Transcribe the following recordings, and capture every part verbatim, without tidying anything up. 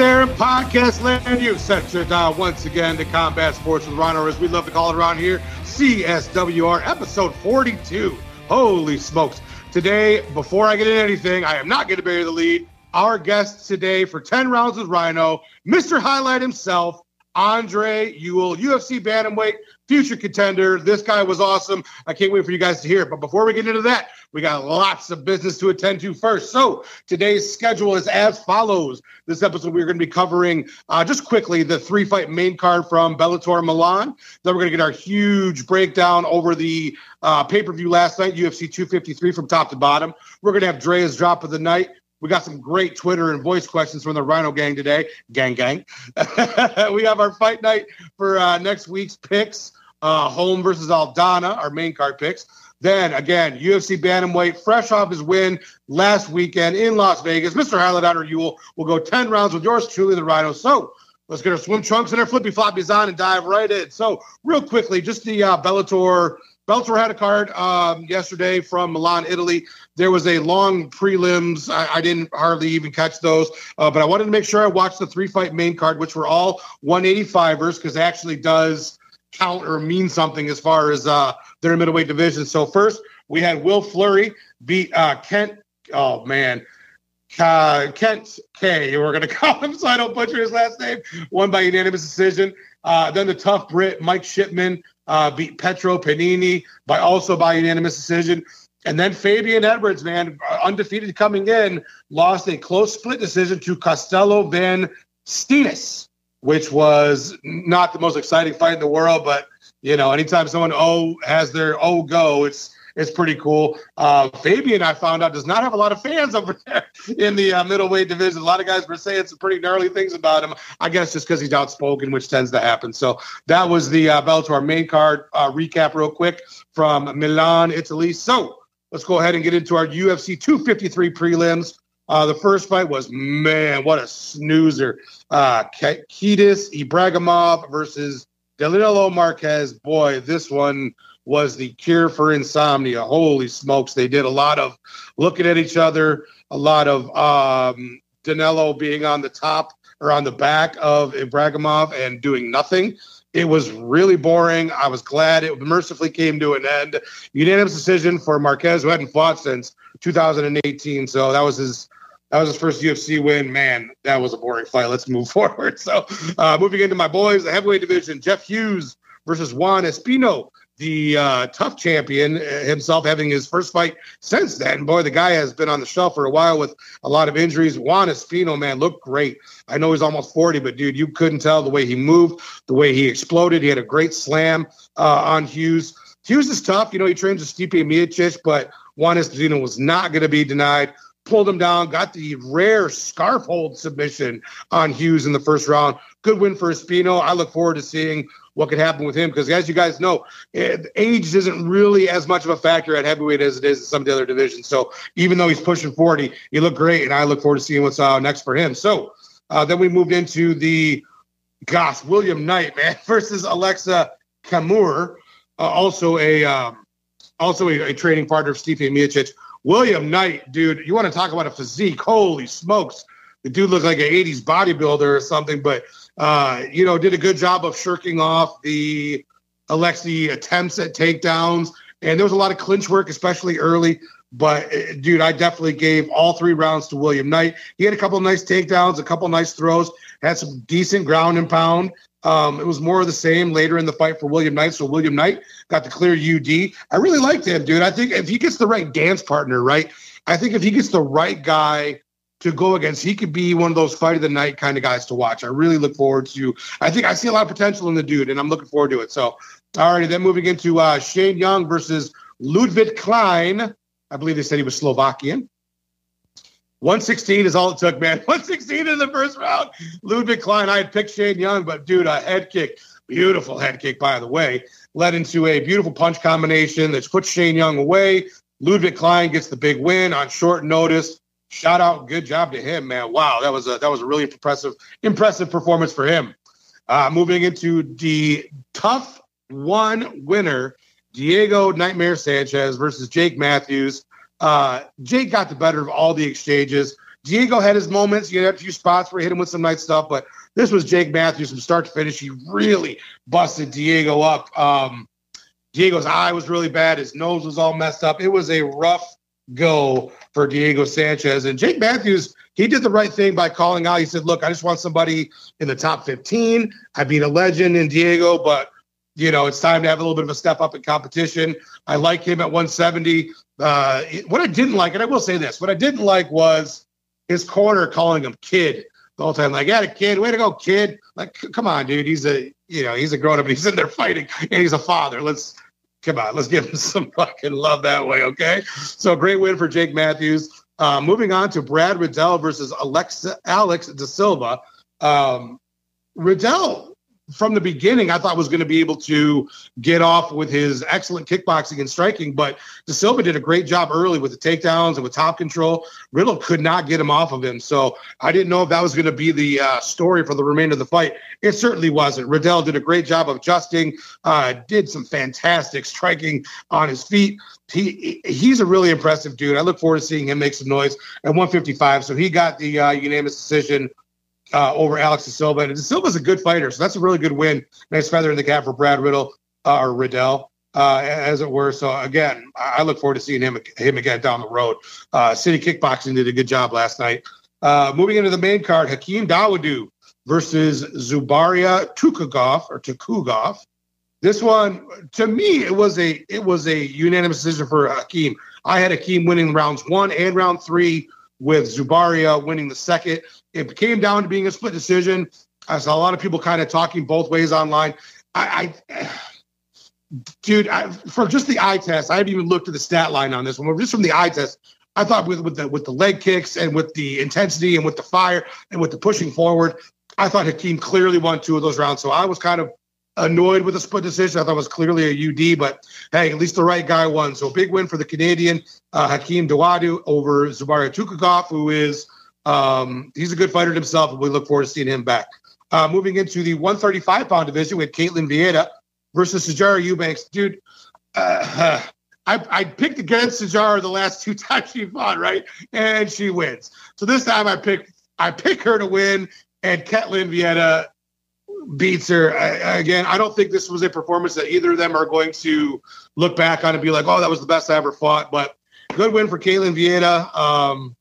there in podcast land. You've set your dial once again to Combat Sports with Ron, or as we love to call it around here, C S W R, episode forty-two. Holy smokes. Today, before I get into anything, I am not going to bury the lead. Our guest today for ten rounds with Rhino, Mister Highlight himself, Andre Ewell, U F C bantamweight, future contender. This guy was awesome. I can't wait for you guys to hear it. But before we get into that, we got lots of business to attend to first. So today's schedule is as follows. This episode, we're going to be covering uh, just quickly the three-fight main card from Bellator Milan. Then we're going to get our huge breakdown over the uh, pay-per-view last night, U F C two fifty-three from top to bottom. We're going to have Drea's drop of the night. We got some great Twitter and voice questions from the Rhino Gang today. Gang, gang. We have our fight night for uh, next week's picks. Uh, Holm versus Aldana, our main card picks. Then, again, U F C bantamweight, fresh off his win last weekend in Las Vegas. Mister Highlight, Andre Ewell will go ten rounds with yours truly, the Rhino. So let's get our swim trunks and our flippy-floppies on and dive right in. So real quickly, just the uh, Bellator... Bellator had a card um, yesterday from Milan, Italy. There was a long prelims. I, I didn't hardly even catch those, uh, but I wanted to make sure I watched the three-fight main card, which were all one eighty-fivers, because it actually does count or mean something as far as uh, their middleweight division. So first, we had Will Fleury beat uh, Kent. Oh, man. Uh, Kent K. We're going to call him so I don't butcher his last name. Won by unanimous decision. Uh, then the tough Brit, Mike Shipman, Uh, beat Petro Panini by also by unanimous decision. And then Fabian Edwards, man, undefeated coming in, lost a close split decision to Costello Van Steenis, which was not the most exciting fight in the world. But, you know, anytime someone O has their O go, it's it's pretty cool. Uh, Fabian, I found out, does not have a lot of fans over there in the uh, middleweight division. A lot of guys were saying some pretty gnarly things about him, I guess just because he's outspoken, which tends to happen. So that was the uh, Bellator main card uh, recap real quick from Milan, Italy. So let's go ahead and get into our U F C two fifty-three prelims. Uh, the first fight was, man, what a snoozer. Uh, Kitas Ibragimov versus Danilo Marquez. Boy, this one was the cure for insomnia. Holy smokes. They did a lot of looking at each other, a lot of um, Danilo being on the top or on the back of Ibragimov and doing nothing. It was really boring. I was glad it mercifully came to an end. Unanimous decision for Marquez, who hadn't fought since two thousand eighteen. So that was his that was his first U F C win. Man, that was a boring fight. Let's move forward. So uh, moving into my boys, the heavyweight division, Jeff Hughes versus Juan Espino. The uh, tough champion himself, having his first fight since then. Boy, the guy has been on the shelf for a while with a lot of injuries. Juan Espino, man, looked great. I know he's almost forty, but, dude, you couldn't tell the way he moved, the way he exploded. He had a great slam uh, on Hughes. Hughes is tough. You know, he trains with Stipe Miocic, but Juan Espino was not going to be denied. Pulled him down, got the rare scarf hold submission on Hughes in the first round. Good win for Espino. I look forward to seeing what could happen with him because, as you guys know, age isn't really as much of a factor at heavyweight as it is in some of the other divisions. So even though he's pushing forty, he looked great, and I look forward to seeing what's uh, next for him. So uh, then we moved into the, gosh, William Knight, man, versus Aleksa Camur, uh, also a um, also a, a training partner of Stipe Miocic. William Knight, dude, you want to talk about a physique? Holy smokes. The dude looked like an eighties bodybuilder or something, but, uh, you know, did a good job of shirking off the Alexi attempts at takedowns. And there was a lot of clinch work, especially early. But, dude, I definitely gave all three rounds to William Knight. He had a couple of nice takedowns, a couple of nice throws, had some decent ground and pound. Um, it was more of the same later in the fight for William Knight. So William Knight got the clear U D. I really liked him, dude. I think if he gets the right dance partner, right, I think if he gets the right guy to go against, he could be one of those fight of the night kind of guys to watch. I really look forward to – I think I see a lot of potential in the dude, and I'm looking forward to it. So, all righty, then moving into uh, Shane Young versus Ludwig Klein. I believe they said he was Slovakian. one sixteen is all it took, man. one sixteen in the first round. Ludwig Klein, I had picked Shane Young, but, dude, a head kick, beautiful head kick, by the way, led into a beautiful punch combination that's put Shane Young away. Ludwig Klein gets the big win on short notice. Shout out, good job to him, man. Wow, that was a, that was a really impressive, impressive performance for him. Uh, moving into the tough one winner, Diego Nightmare Sanchez versus Jake Matthews. Uh, Jake got the better of all the exchanges. Diego had his moments. He had a few spots where he hit him with some nice stuff, but this was Jake Matthews from start to finish. He really busted Diego up. Um, Diego's eye was really bad. His nose was all messed up. It was a rough go for Diego Sanchez. And Jake Matthews, he did the right thing by calling out. He said, look, I just want somebody in the top fifteen. I beat a legend in Diego, but, you know, it's time to have a little bit of a step up in competition. I like him at one seventy. Uh, what I didn't like, and I will say this, what I didn't like was his corner calling him kid the whole time. Like, yeah, kid, way to go, kid. Like, come on, dude. He's a, you know, he's a grown up and he's in there fighting and he's a father. Let's, Come on, let's give him some fucking love that way, okay? So great win for Jake Matthews. Uh, moving on to Brad Riddell versus Alexa, Alex Da Silva. Um, Riddell, from the beginning, I thought was going to be able to get off with his excellent kickboxing and striking, but Da Silva did a great job early with the takedowns and with top control. Riddell could not get him off of him, so I didn't know if that was going to be the uh, story for the remainder of the fight. It certainly wasn't. Riddell did a great job of adjusting, uh, did some fantastic striking on his feet. He He's a really impressive dude. I look forward to seeing him make some noise at one fifty-five, so he got the uh, unanimous decision Uh, over Alex Da Silva. And Da Silva's a good fighter, so that's a really good win. Nice feather in the cap for Brad Riddell, uh, or Riddell, uh, as it were. So, again, I look forward to seeing him him again down the road. Uh, City Kickboxing did a good job last night. Uh, moving into the main card, Hakeem Dawodu versus Zubaira Tukhugov, or Tukhugov. This one, to me, it was a it was a unanimous decision for Hakeem. I had Hakeem winning rounds one and round three, with Zubaria winning the second. It came down to being a split decision. I saw a lot of people kind of talking both ways online. I, I dude, I, from just the eye test, I haven't even looked at the stat line on this one. Just from the eye test, I thought with with the with the leg kicks and with the intensity and with the fire and with the pushing forward, I thought Hakeem clearly won two of those rounds. So I was kind of annoyed with a split decision. I thought it was clearly a U D, but hey, at least the right guy won. So big win for the Canadian, uh, Hakeem Dawodu over Zubaira Tukhugov, who is, um, he's a good fighter himself, and we look forward to seeing him back. Uh, moving into the one thirty-five pound division, we had Ketlen Vieira versus Sijara Eubanks. Dude, uh, I, I picked against Sijara the last two times she fought, right? And she wins. So this time I picked, I pick her to win, and Ketlen Vieira beats her. I, again, I don't think this was a performance that either of them are going to look back on and be like, oh, that was the best I ever fought. But good win for Ketlen Vieira. Um,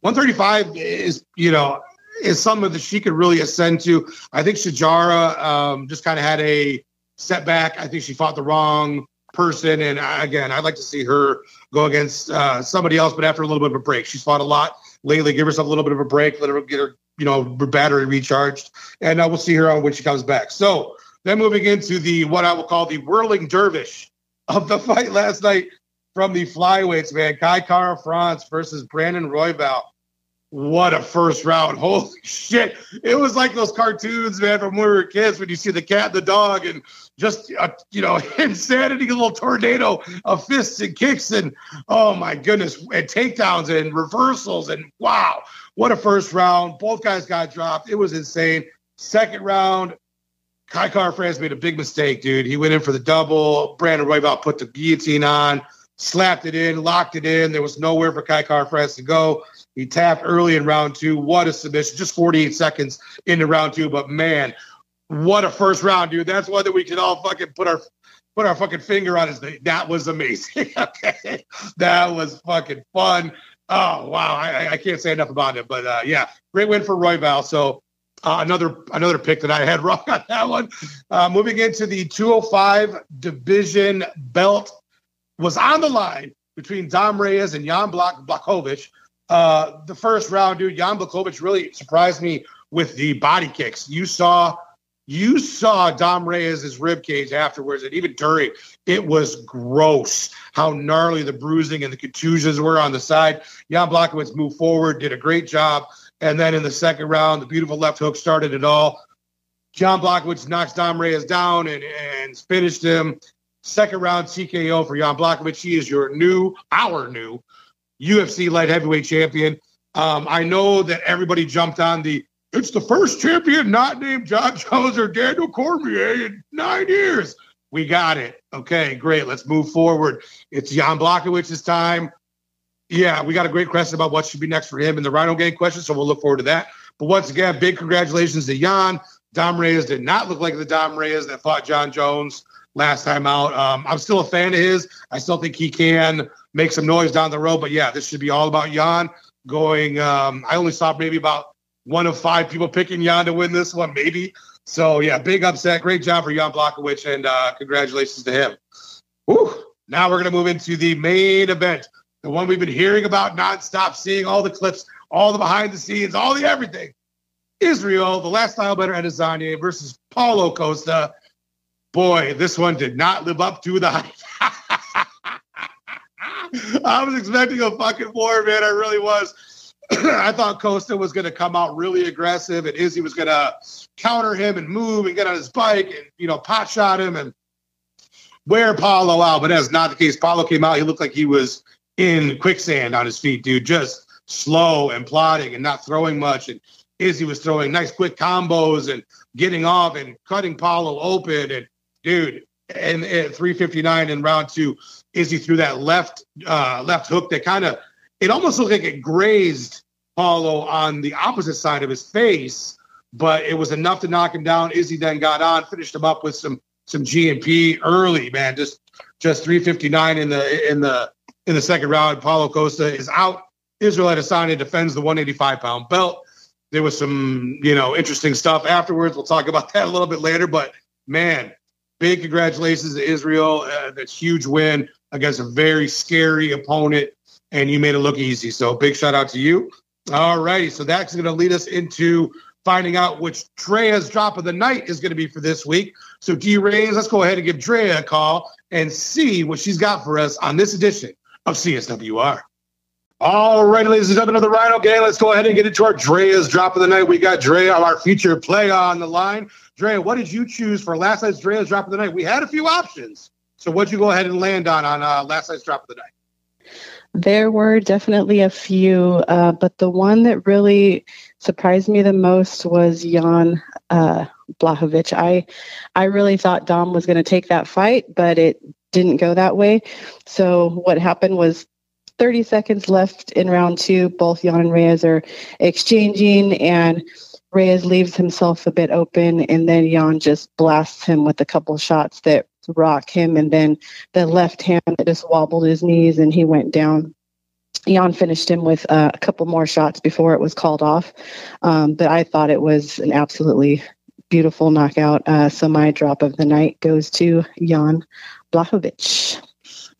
one thirty-five is, you know, is something that she could really ascend to. I think Sijara um, just kind of had a setback. I think she fought the wrong person. And again, I'd like to see her go against uh, somebody else, but after a little bit of a break. She's fought a lot lately. Give herself a little bit of a break. Let her get her, you know, battery recharged, and uh, we'll see her on when she comes back. So then moving into the, what I will call the whirling dervish of the fight last night from the flyweights, man, Kai Kara-France versus Brandon Royval. What a first round. Holy shit. It was like those cartoons, man, from when we were kids, when you see the cat and the dog and just, uh, you know, insanity, a little tornado of fists and kicks and, oh my goodness, and takedowns and reversals and wow. What a first round. Both guys got dropped. It was insane. Second round, Kai Kara-France made a big mistake, dude. He went in for the double. Brandon Royval put the guillotine on, slapped it in, locked it in. There was nowhere for Kai Kara-France to go. He tapped early in round two. What a submission. Just forty-eight seconds into round two. But, man, what a first round, dude. That's one that we can all fucking put our put our fucking finger on. Is that, that was amazing. Okay. That was fucking fun. Oh, wow. I, I can't say enough about it. But, uh, yeah, great win for Royval. So uh, another another pick that I had wrong on that one. Uh, moving into the two oh five division, belt was on the line between Dom Reyes and Jan Błachowicz. Uh, the first round, dude, Jan Błachowicz really surprised me with the body kicks. You saw you saw Dom Reyes' rib cage afterwards, and even during, it was gross how gnarly the bruising and the contusions were on the side. Jan Błachowicz moved forward, did a great job, and then in the second round, the beautiful left hook started it all. Jan Błachowicz knocks Dom Reyes down and, and finished him. Second round T K O for Jan Błachowicz. He is your new, our new, U F C light heavyweight champion. Um, I know that everybody jumped on the, it's the first champion not named John Jones or Daniel Cormier in nine years. We got it. Okay, great. Let's move forward. It's Jan Blachowicz this time. Yeah, we got a great question about what should be next for him and the Rhino Gang question, so we'll look forward to that. But once again, big congratulations to Yan. Dom Reyes did not look like the Dom Reyes that fought John Jones last time out. Um, I'm still a fan of his. I still think he can make some noise down the road. But, yeah, this should be all about Yan going. Um, I only saw maybe about one of five people picking Yan to win this one, maybe. So, yeah, big upset. Great job for Jan Błachowicz, and uh, congratulations to him. Whew. Now we're going to move into the main event, the one we've been hearing about nonstop, seeing all the clips, all the behind the scenes, all the everything. Israel, the last style better, Adesanya versus Paulo Costa. Boy, this one did not live up to the hype. I was expecting a fucking war, man. I really was. I thought Costa was going to come out really aggressive, and Izzy was going to counter him and move and get on his bike and, you know, pot shot him and wear Paulo out. But that's not the case. Paulo came out. He looked like he was in quicksand on his feet, dude. Just slow and plodding and not throwing much. And Izzy was throwing nice quick combos and getting off and cutting Paulo open. And, dude, and at three fifty-nine in round two, Izzy threw that left uh, left hook that kind of – it almost looked like it grazed Paulo on the opposite side of his face, but it was enough to knock him down. Izzy then got on, finished him up with some some G and P early, man. Just just three fifty-nine in the in the in the second round. Paulo Costa is out. Israel Adesanya defends the one eighty-five pound belt. There was some, you know, interesting stuff afterwards. We'll talk about that a little bit later. But, man, big congratulations to Israel. Uh, that's a huge win against a very scary opponent, and you made it look easy. So big shout-out to you. All righty, so that's going to lead us into finding out which Drea's drop of the night is going to be for this week. So, D. Reyes, let's go ahead and give Drea a call and see what she's got for us on this edition of C S W R. All right, ladies and gentlemen of the Rhino Gang, let's go ahead and get into our Drea's drop of the night. We got Drea, our feature play on the line. Drea, what did you choose for last night's Drea's drop of the night? We had a few options. So what'd you go ahead and land on on uh, last night's drop of the night? There were definitely a few, uh, but the one that really surprised me the most was Jan uh, Błachowicz. I, I really thought Dom was going to take that fight, but it didn't go that way. So what happened was, thirty seconds left in round two. Both Jan and Reyes are exchanging, and Reyes leaves himself a bit open, and then Jan just blasts him with a couple shots that rock him, and then the left hand that just wobbled his knees, and he went down. Jan finished him with uh, a couple more shots before it was called off, um, but I thought it was an absolutely beautiful knockout. Uh, so my drop of the night goes to Jan Błachowicz.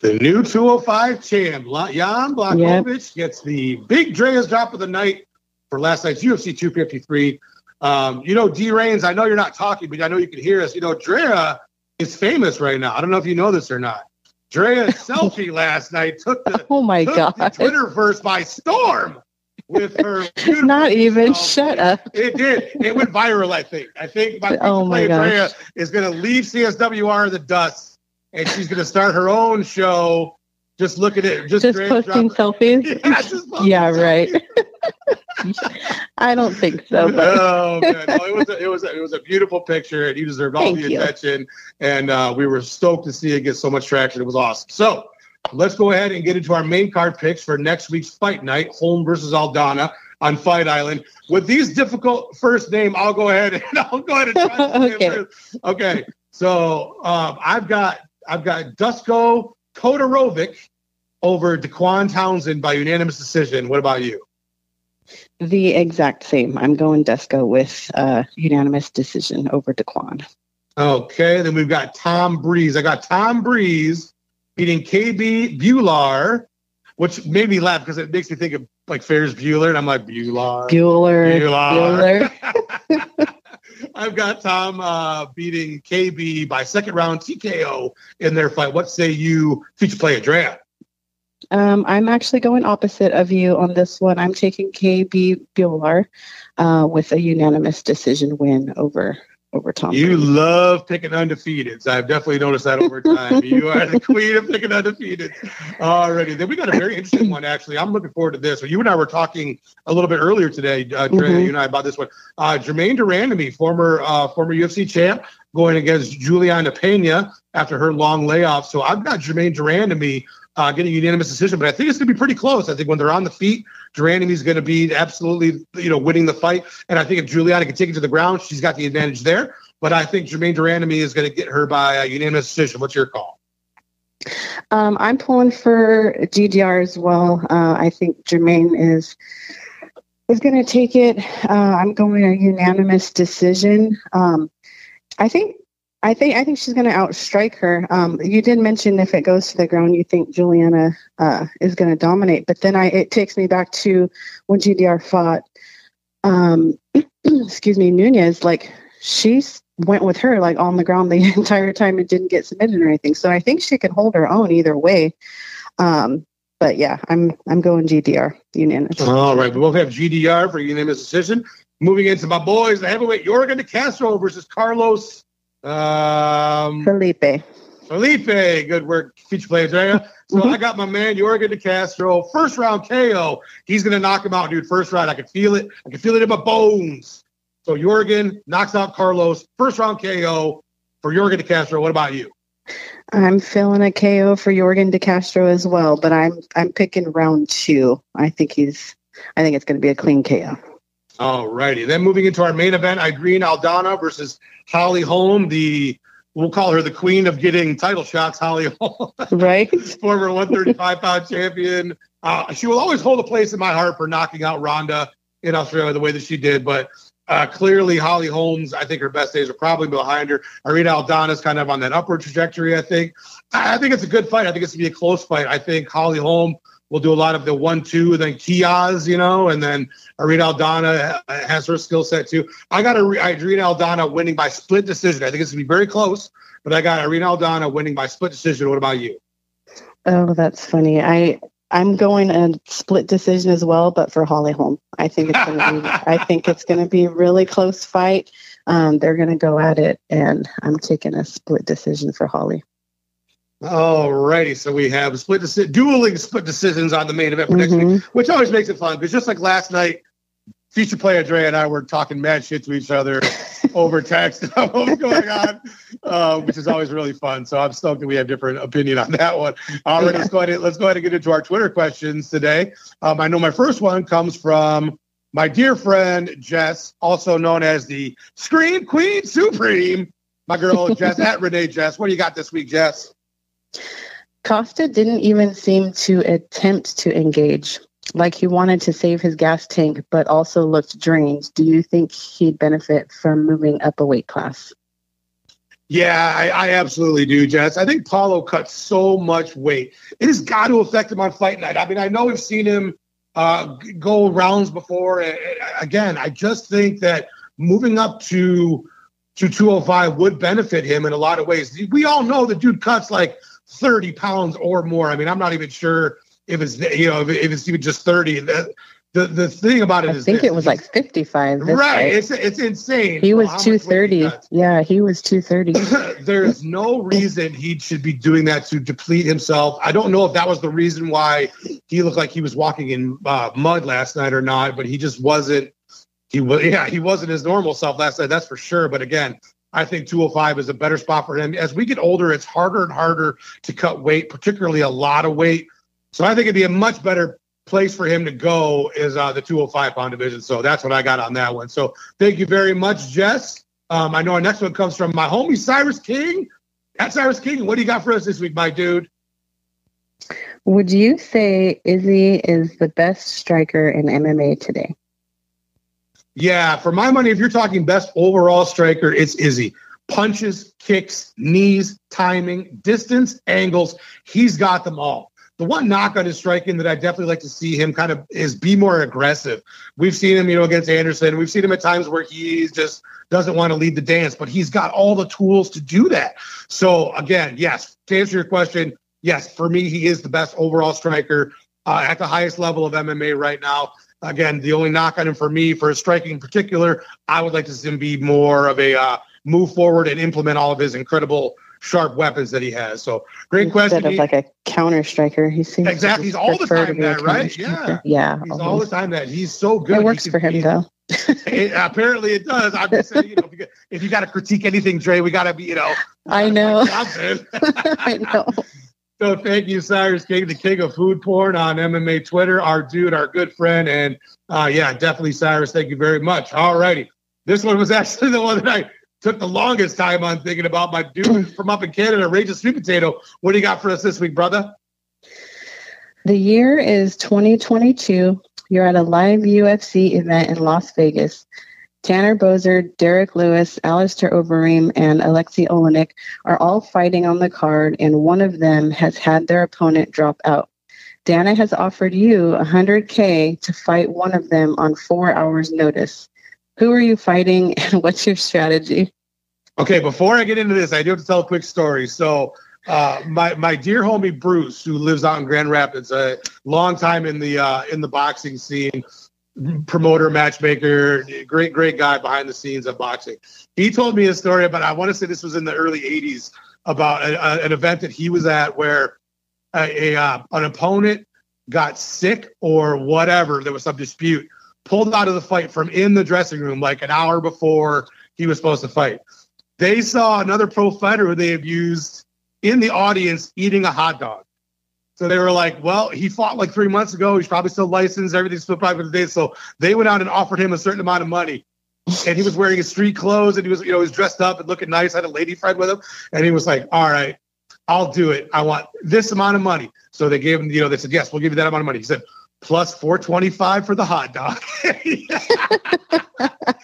The new two oh five champ, Jan Błachowicz, yep, gets the big Drea's drop of the night for last night's U F C two fifty-three. Um, you know, D. Reigns, I know you're not talking, but I know you can hear us. You know, Drea is famous right now. I don't know if you know this or not. Drea's selfie last night took the, oh my took God. the Twitterverse by storm with her. Not even selfie. Shut up. It did. It went viral, I think. I think my oh my Drea is going to leave C S W R in the dust. And she's going to start her own show. Just look at it. Just, just posting selfies. Yeah, just posting yeah selfies. Right. I don't think so. But. Oh, man. No, it was a, it was a, it was a beautiful picture, and you deserved all Thank the you. attention. And uh, we were stoked to see it get so much traction. It was awesome. So let's go ahead and get into our main card picks for next week's fight night: Holm versus Aldana on Fight Island. With these difficult first name, I'll go ahead and I'll go ahead and try to okay. First. Okay. So um, I've got. I've got Dusko Todorovic over Daquan Townsend by unanimous decision. What about you? The exact same. I'm going Dusko with uh, unanimous decision over Daquan. Okay, then we've got Tom Breeze. I got Tom Breeze beating K B Bular, which made me laugh because it makes me think of like Ferris Bueller, and I'm like, Bular. Bueller. Bueller. Bueller. I've got Tom uh, beating K B by second round T K O in their fight. What say you, feature player Drea? Um, I'm actually going opposite of you on this one. I'm taking K B Bular uh, with a unanimous decision win over over Tom. You Brady. Love picking undefeateds. I've definitely noticed that over time. You are the queen of picking undefeateds. Alrighty, then we got a very interesting one, actually. I'm looking forward to this. You and I were talking a little bit earlier today, uh, Drea, mm-hmm. you and I, about this one. Uh, Germaine de Randamie, former, uh, former U F C champ, going against Julianna Peña after her long layoff. So I've got Germaine de Randamie uh, getting a unanimous decision, but I think it's going to be pretty close. I think when they're on the feet, De Randamie is going to be absolutely, you know, winning the fight. And I think if Julianna can take it to the ground, she's got the advantage there. But I think Germaine de Randamie is going to get her by a unanimous decision. What's your call? Um, I'm pulling for G D R as well. Uh, I think Germaine is is going to take it. Uh, I'm going a unanimous decision. Um, I think I think I think she's going to outstrike her. Um, you did mention if it goes to the ground, you think Julianna uh, is going to dominate. But then I, it takes me back to when G D R fought. Um, excuse me, Nunez. Like, she went with her like on the ground the entire time and didn't get submitted or anything. So I think she could hold her own either way. Um, but yeah, I'm I'm going G D R unanimous. All right, we both have G D R for unanimous decision. Moving into my boys, the heavyweight Jorgan De Castro versus Carlos. Um, Felipe. Felipe, good work, feature players. Right? So mm-hmm. I got my man Jorgan De Castro, first round K O. He's gonna knock him out, dude. First round, I can feel it. I can feel it in my bones. So Jorgan knocks out Carlos. First round K O for Jorgan De Castro. What about you? I'm feeling a K O for Jorgan De Castro as well, but I'm I'm picking round two. I think he's. I think it's going to be a clean K O. All righty. Then moving into our main event, Irene Aldana versus Holly Holm, the, we'll call her the queen of getting title shots, Holly Holm. Right. Former one thirty-five pound champion. Uh, she will always hold a place in my heart for knocking out Ronda in Australia the way that she did. But uh, clearly, Holly Holm's, I think her best days are probably behind her. Irene Aldana's kind of on that upward trajectory, I think. I think it's a good fight. I think it's going to be a close fight. I think Holly Holm We'll do a lot of the one two, then Kiaz, you know, and then Irene Aldana has her skill set, too. I got Irene Aldana winning by split decision. I think it's going to be very close, but I got Irene Aldana winning by split decision. What about you? Oh, that's funny. I, I'm going a split decision as well, but for Holly Holm. I think it's going to be I think it's going to be a really close fight. Um, they're going to go at it, and I'm taking a split decision for Holly. All righty, so we have split deci- dueling split decisions on the main event prediction, mm-hmm. which always makes it fun. Because just like last night, feature player Dre and I were talking mad shit to each other over text about what was going on, uh, which is always really fun. So I'm stoked that we have different opinion on that one. All right, yeah. let's go ahead. And, let's go ahead and get into our Twitter questions today. Um, I know my first one comes from my dear friend Jess, also known as the Scream Queen Supreme. My girl Jess at Renee Jess. What do you got this week, Jess? Costa didn't even seem to attempt to engage, like he wanted to save his gas tank, but also looked drained. Do you think he'd benefit from moving up a weight class? Yeah, I, I absolutely do, Jess. I think Paulo cut so much weight. It has got to affect him on fight night. I mean, I know we've seen him uh, go rounds before. Again, I just think that moving up to, to two oh five would benefit him in a lot of ways. We all know the dude cuts like thirty pounds or more. I mean, I'm not even sure if it's, you know, if, if it's even just thirty. The, the, the thing about it I is I think this. It was like fifty-five. Right. Right. It's it's insane. He was two thirty. Yeah, he was two thirty. There's no reason he should be doing that to deplete himself. I don't know if that was the reason why he looked like he was walking in uh, mud last night or not, but he just wasn't. He was, yeah, he wasn't his normal self last night. That's for sure. But again, I think two oh five is a better spot for him. As we get older, it's harder and harder to cut weight, particularly a lot of weight. So I think it'd be a much better place for him to go is uh, the two oh five pound division. So that's what I got on that one. So thank you very much, Jess. Um, I know our next one comes from my homie Cyrus King. At Cyrus King, what do you got for us this week, my dude? Would you say Izzy is the best striker in M M A today? Yeah, for my money, if you're talking best overall striker, it's Izzy. Punches, kicks, knees, timing, distance, angles. He's got them all. The one knock on his striking that I definitely like to see him kind of is be more aggressive. We've seen him, you know, against Anderson. We've seen him at times where he just doesn't want to lead the dance, but he's got all the tools to do that. So, again, yes, to answer your question, yes, for me, he is the best overall striker uh, at the highest level of M M A right now. Again, the only knock on him for me, for his striking in particular, I would like to see him be more of a uh, move forward and implement all of his incredible sharp weapons that he has. So, great Instead question. Instead of like a counter striker, he seems exactly. He's all the time that, right? Yeah, yeah. He's always. all the time that he's so good. It works can, for him he, though. It, apparently, it does. I'm just saying, you know, if you got to critique anything, Dre, we got to be, you know. I know. I know. So thank you, Cyrus King, the king of food porn on M M A Twitter, our dude, our good friend. And uh, yeah, definitely, Cyrus, thank you very much. All righty. This one was actually the one that I took the longest time on thinking about. My dude from up in Canada, Rageous Sweet Potato, what do you got for us this week, brother? The year is twenty twenty-two. You're at a live U F C event in Las Vegas. Tanner Bozer, Derek Lewis, Alistair Overeem, and Alexei Olenek are all fighting on the card, and one of them has had their opponent drop out. Dana has offered you one hundred K to fight one of them on four hours' notice. Who are you fighting, and what's your strategy? Okay, before I get into this, I do have to tell a quick story. So uh, my, my dear homie Bruce, who lives out in Grand Rapids, a long time in the, uh, in the boxing scene, promoter, matchmaker, great, great guy behind the scenes of boxing. He told me a story about, I want to say this was in the early eighties, about a, a, an event that he was at where a, a uh, an opponent got sick or whatever. There was some dispute, pulled out of the fight from in the dressing room like an hour before he was supposed to fight. They saw another pro fighter who they abused in the audience eating a hot dog. So they were like, well, he fought like three months ago. He's probably still licensed. Everything's still private today. So they went out and offered him a certain amount of money. And he was wearing his street clothes. And he was, you know, he was dressed up and looking nice. Had a lady friend with him. And he was like, all right, I'll do it. I want this amount of money. So they gave him, you know, they said, yes, we'll give you that amount of money. He said, plus four twenty-five for the hot dog.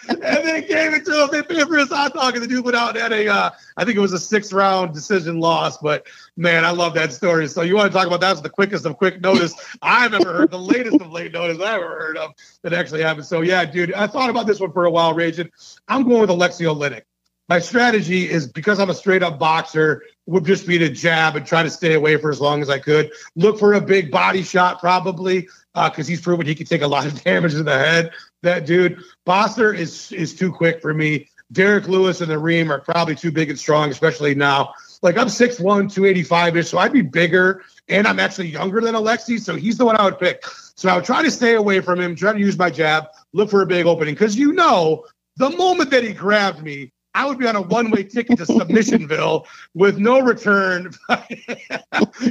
And they gave it to him. They paid for his hot dog. And the dude went out and had a, uh, I think it was a six-round decision loss. But, man, I love that story. So you want to talk about that was the quickest of quick notice I've ever heard, the latest of late notice I've ever heard of that actually happened. So, yeah, dude, I thought about this one for a while, Raging. I'm going with Alexei Olenek. My strategy is, because I'm a straight-up boxer, would just be to jab and try to stay away for as long as I could. Look for a big body shot, probably, because uh, he's proven he can take a lot of damage to the head. That dude, Boster, is is too quick for me. Derek Lewis and Overeem are probably too big and strong, especially now. Like, I'm six one, two eighty-five-ish, so I'd be bigger, and I'm actually younger than Alexei, so he's the one I would pick. So I would try to stay away from him, try to use my jab, look for a big opening, because you know the moment that he grabbed me, I would be on a one-way ticket to Submissionville with no return.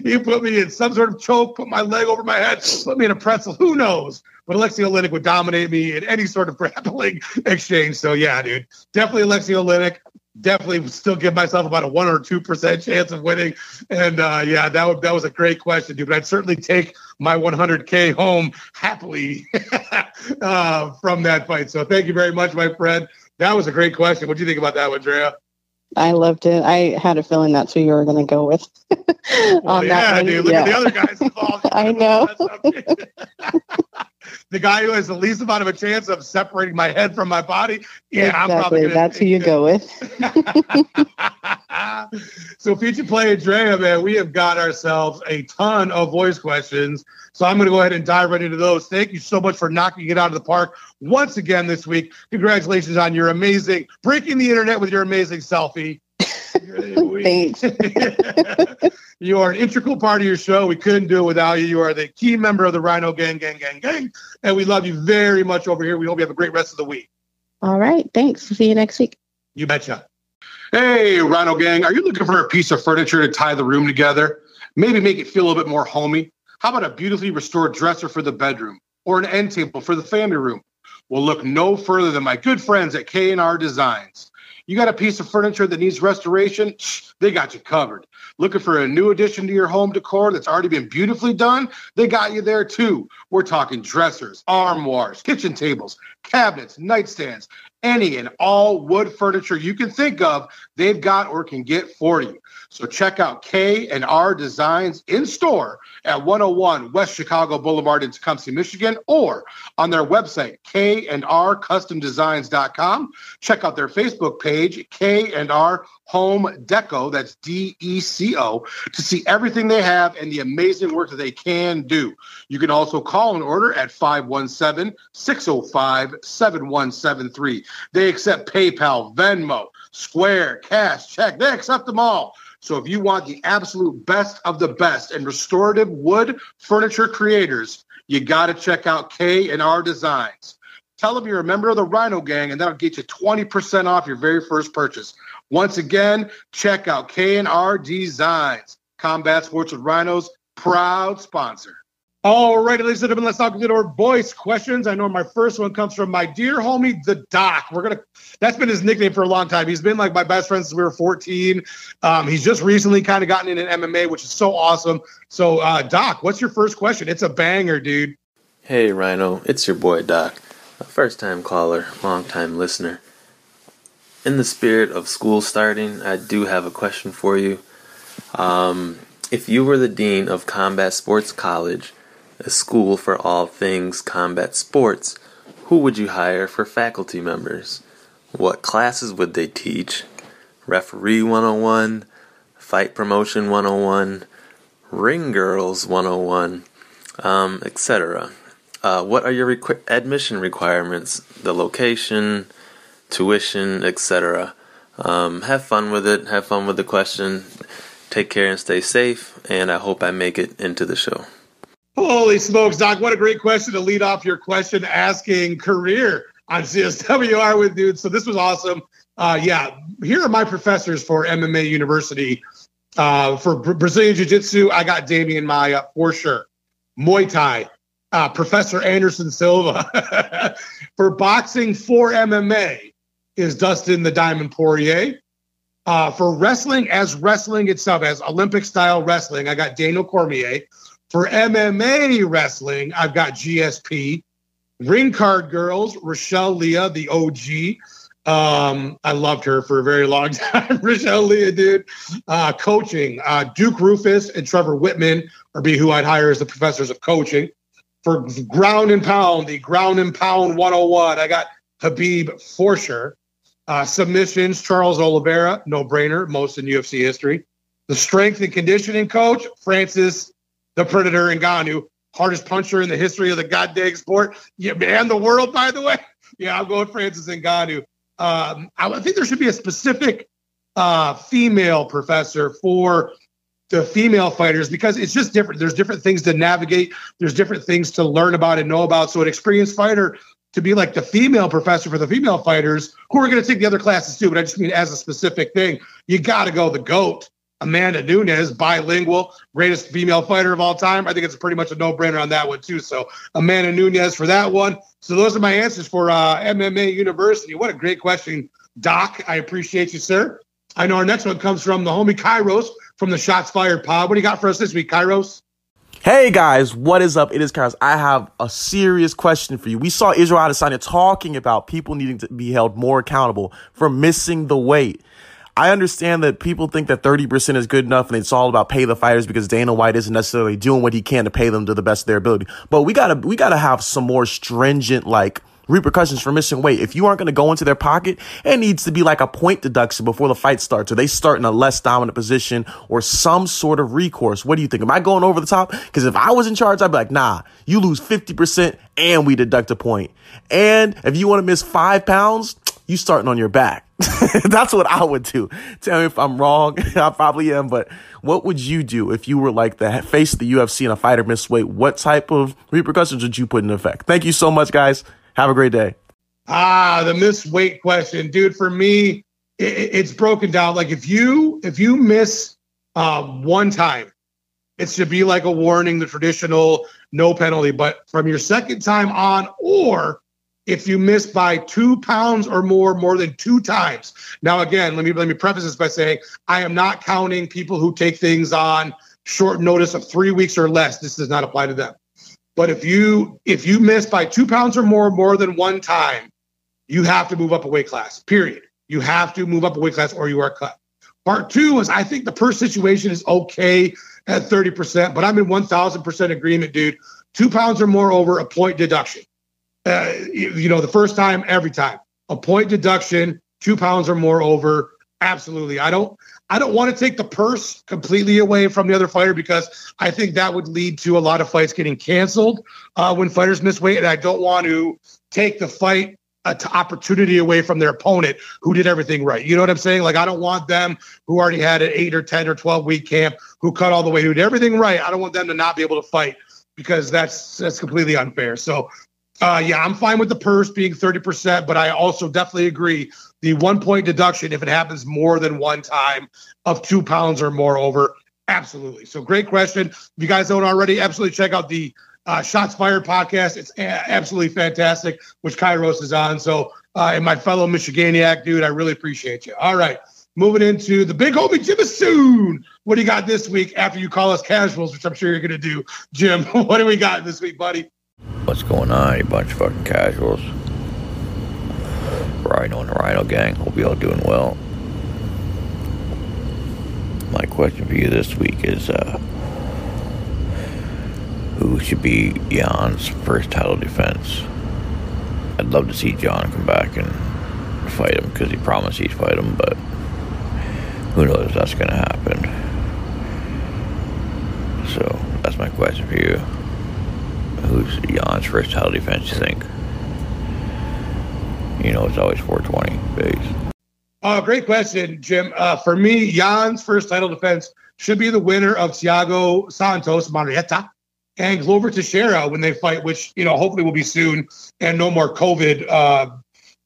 He put me in some sort of choke, put my leg over my head, put me in a pretzel. Who knows? But Alexei Olenek would dominate me in any sort of grappling exchange. So, yeah, dude, definitely Alexei Olenek. Definitely still give myself about a one or two percent chance of winning. And, uh, yeah, that, would, that was a great question, dude. But I'd certainly take my one hundred K home happily uh, from that fight. So thank you very much, my friend. That was a great question. What do you think about that one, Drea? I loved it. I had a feeling that's who you were going to go with. well, yeah, dude. Look yeah. at the other guys involved. I know. The guy who has the least amount of a chance of separating my head from my body. Yeah, exactly. I'm probably gonna that's who you it. go with. So, feature play, Andrea, man, we have got ourselves a ton of voice questions. So I'm going to go ahead and dive right into those. Thank you so much for knocking it out of the park once again this week. Congratulations on your amazing, breaking the internet with your amazing selfie. Thanks. You are an integral part of your show. We couldn't do it without you. You are the key member of the Rhino Gang, gang, gang, gang. And we love you very much over here. We hope you have a great rest of the week. All right. Thanks. See you next week. You betcha. Hey, Rhino Gang, are you looking for a piece of furniture to tie the room together? Maybe make it feel a little bit more homey? How about a beautifully restored dresser for the bedroom or an end table for the family room? Well, look no further than my good friends at K and R Designs. You got a piece of furniture that needs restoration? They got you covered. Looking for a new addition to your home decor that's already been beautifully done? They got you there too. We're talking dressers, armoires, kitchen tables, cabinets, nightstands, any and all wood furniture you can think of, they've got or can get for you. So check out K and R Designs in store at one oh one West Chicago Boulevard in Tecumseh, Michigan, or on their website, K and R Custom Designs dot com. Check out their Facebook page, K and R Home Deco, that's D E C O, to see everything they have and the amazing work that they can do. You can also call and order at five one seven, six oh five, seven one seven three. They accept PayPal, Venmo, Square, cash, check. They accept them all. So if you want the absolute best of the best and restorative wood furniture creators, you got to check out K and R Designs. Tell them you're a member of the Rhino Gang, and that'll get you twenty percent off your very first purchase. Once again, check out K and R Designs. Combat Sports with Rhinos, proud sponsor. All right, ladies and gentlemen, let's talk to our voice questions. I know my first one comes from my dear homie, the Doc. We're gonna that's been his nickname for a long time. He's been like my best friend since we were fourteen. Um, he's just recently kind of gotten into M M A, which is so awesome. So, uh, Doc, what's your first question? It's a banger, dude. Hey, Rhino, it's your boy, Doc. First-time caller, long-time listener. In the spirit of school starting, I do have a question for you. Um, if you were the dean of Combat Sports College, a school for all things combat sports, who would you hire for faculty members? What classes would they teach? Referee one oh one, Fight Promotion one oh one, Ring Girls one oh one, um, et cetera. Uh, what are your requ- admission requirements? The location, tuition, et cetera. Um, have fun with it. Have fun with the question. Take care and stay safe, and I hope I make it into the show. Holy smokes, Doc. What a great question to lead off your question asking career on C S W R with, dude. So this was awesome. Uh, yeah, here are my professors for M M A University. Uh, for Bra- Brazilian Jiu-Jitsu, I got Damian Maia for sure. Muay Thai, uh, Professor Anderson Silva. For boxing for M M A is Dustin the Diamond Poirier. Uh, for wrestling, as wrestling itself, as Olympic-style wrestling, I got Daniel Cormier. For M M A wrestling, I've got G S P. Ring Card Girls, Rochelle Leah, the O G. Um, I loved her for a very long time. Rochelle Leah, dude. Uh, coaching, uh, Duke Rufus and Trevor Whitman would be who I'd hire as the professors of coaching. For ground and pound, the ground and pound one oh one, I got Habib Forsher. Uh, submissions, Charles Oliveira, no-brainer, most in U F C history. The strength and conditioning coach, Francis the Predator Ngannou, hardest puncher in the history of the goddamn sport. Yeah, man, the world, by the way. Yeah, I'm going Francis Ngannou. Um, I think there should be a specific uh, female professor for the female fighters because it's just different. There's different things to navigate. There's different things to learn about and know about. So an experienced fighter to be like the female professor for the female fighters who are going to take the other classes too. But I just mean as a specific thing, you got to go the GOAT. Amanda Nunes, bilingual, greatest female fighter of all time. I think it's pretty much a no-brainer on that one, too. So Amanda Nunes for that one. So those are my answers for uh, M M A University. What a great question, Doc. I appreciate you, sir. I know our next one comes from the homie Kairos from the Shots Fired Pod. What do you got for us this week, Kairos? Hey, guys. What is up? It is Kairos. I have a serious question for you. We saw Israel Adesanya talking about people needing to be held more accountable for missing the weight. I understand that people think that thirty percent is good enough and it's all about pay the fighters because Dana White isn't necessarily doing what he can to pay them to the best of their ability. But we gotta, we gotta have some more stringent, like, repercussions for missing weight. If you aren't going to go into their pocket, it needs to be like a point deduction before the fight starts, or they start in a less dominant position or some sort of recourse. What do you think? Am I going over the top? Because if I was in charge, I'd be like, nah, you lose fifty percent and we deduct a point. And if you want to miss five pounds, you starting on your back. That's what I would do. Tell me if I'm wrong. I probably am. But what would you do if you were like that, face the U F C and a fighter missed weight? What type of repercussions would you put in effect? Thank you so much, guys. Have a great day. Ah, the missed weight question. Dude, for me, it, it's broken down. Like if you if you miss uh, one time, it should be like a warning, the traditional no penalty. But from your second time on, or if you miss by two pounds or more, more than two times. Now, again, let me let me preface this by saying I am not counting people who take things on short notice of three weeks or less. This does not apply to them. But if you if you miss by two pounds or more, more than one time, you have to move up a weight class, period. You have to move up a weight class or you are cut. Part two is I think the purse situation is okay at thirty percent, but I'm in one thousand percent agreement, dude. Two pounds or more over a point deduction. Uh, you, you know, the first time, every time, a point deduction, two pounds or more over. Absolutely. I don't, I don't want to take the purse completely away from the other fighter because I think that would lead to a lot of fights getting canceled uh, when fighters miss weight. And I don't want to take the fight uh, to opportunity away from their opponent who did everything right. You know what I'm saying? Like, I don't want them who already had an eight or ten or twelve week camp, who cut all the way, who did everything right. I don't want them to not be able to fight because that's, that's completely unfair. So, Uh, yeah, I'm fine with the purse being thirty percent, but I also definitely agree. The one point deduction, if it happens more than one time of two pounds or more over, Absolutely. So great question. If you guys don't already, absolutely check out the uh, Shots Fired podcast. It's a- absolutely fantastic, which Kairos is on. So, uh, and my fellow Michiganiac, dude, I really appreciate you. All right. Moving into the big homie, Jim Assoon. What do you got this week after you call us casuals, which I'm sure you're going to do, Jim? What do we got this week, buddy? What's going on, you bunch of fucking casuals? Rhino and the Rhino Gang. Hope you all doing well. My question for you this week is, uh, who should be Jan's first title defense? I'd love to see Jan come back and fight him because he promised he'd fight him, but who knows if that's going to happen. So that's my question for you. Who's Jan's first title defense, you think? You know, it's always four twenty base. Uh, great question, Jim. Uh, for me, Jan's first title defense should be the winner of Thiago Santos, Marietta, and Glover Teixeira when they fight, which, you know, hopefully will be soon, and no more COVID uh,